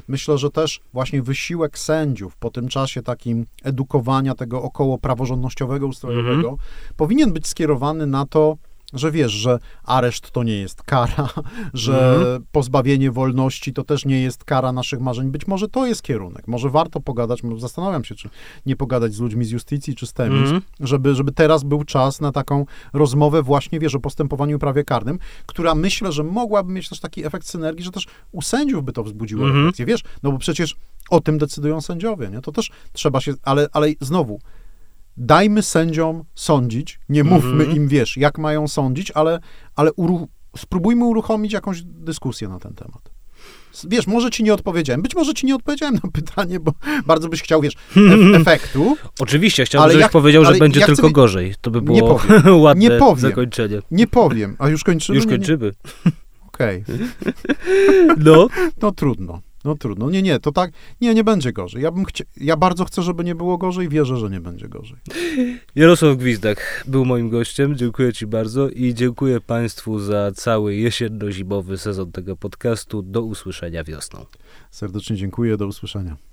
Myślę, że też właśnie wysiłek sędziów po tym czasie takim edukowania tego około praworządnościowego, ustrojowego, mhm. powinien być skierowany na to, że wiesz, że areszt to nie jest kara, że mhm. pozbawienie wolności to też nie jest kara naszych marzeń. Być może to jest kierunek, może warto pogadać, zastanawiam się, czy nie pogadać z ludźmi z Justicji czy z Temis, mhm. żeby, żeby teraz był czas na taką rozmowę właśnie, wiesz, o postępowaniu w prawie karnym, która myślę, że mogłaby mieć też taki efekt synergii, że też u sędziów by to wzbudziło mhm. refleksję, wiesz, no bo przecież o tym decydują sędziowie, nie? To też trzeba się, ale, ale znowu, dajmy sędziom sądzić, nie mówmy mm-hmm. im, wiesz, jak mają sądzić, ale, ale uruch- spróbujmy uruchomić jakąś dyskusję na ten temat. Wiesz, może ci nie odpowiedziałem, być może ci nie odpowiedziałem na pytanie, bo bardzo byś chciał, wiesz, e- efektu. Oczywiście, chciałbym, żebyś jak, powiedział, że będzie ja tylko chcę... gorzej. To by było nie powiem, ładne nie powiem, zakończenie. Nie powiem, a już kończymy? Już kończymy. Okej. Okay. No. No trudno. No trudno. Nie, nie, to tak, nie, nie będzie gorzej. Ja bym chci- ja bardzo chcę, żeby nie było gorzej, wierzę, że nie będzie gorzej. Jarosław Gwizdak był moim gościem, dziękuję ci bardzo i dziękuję państwu za cały jesienno-zimowy sezon tego podcastu. Do usłyszenia wiosną. Serdecznie dziękuję, do usłyszenia.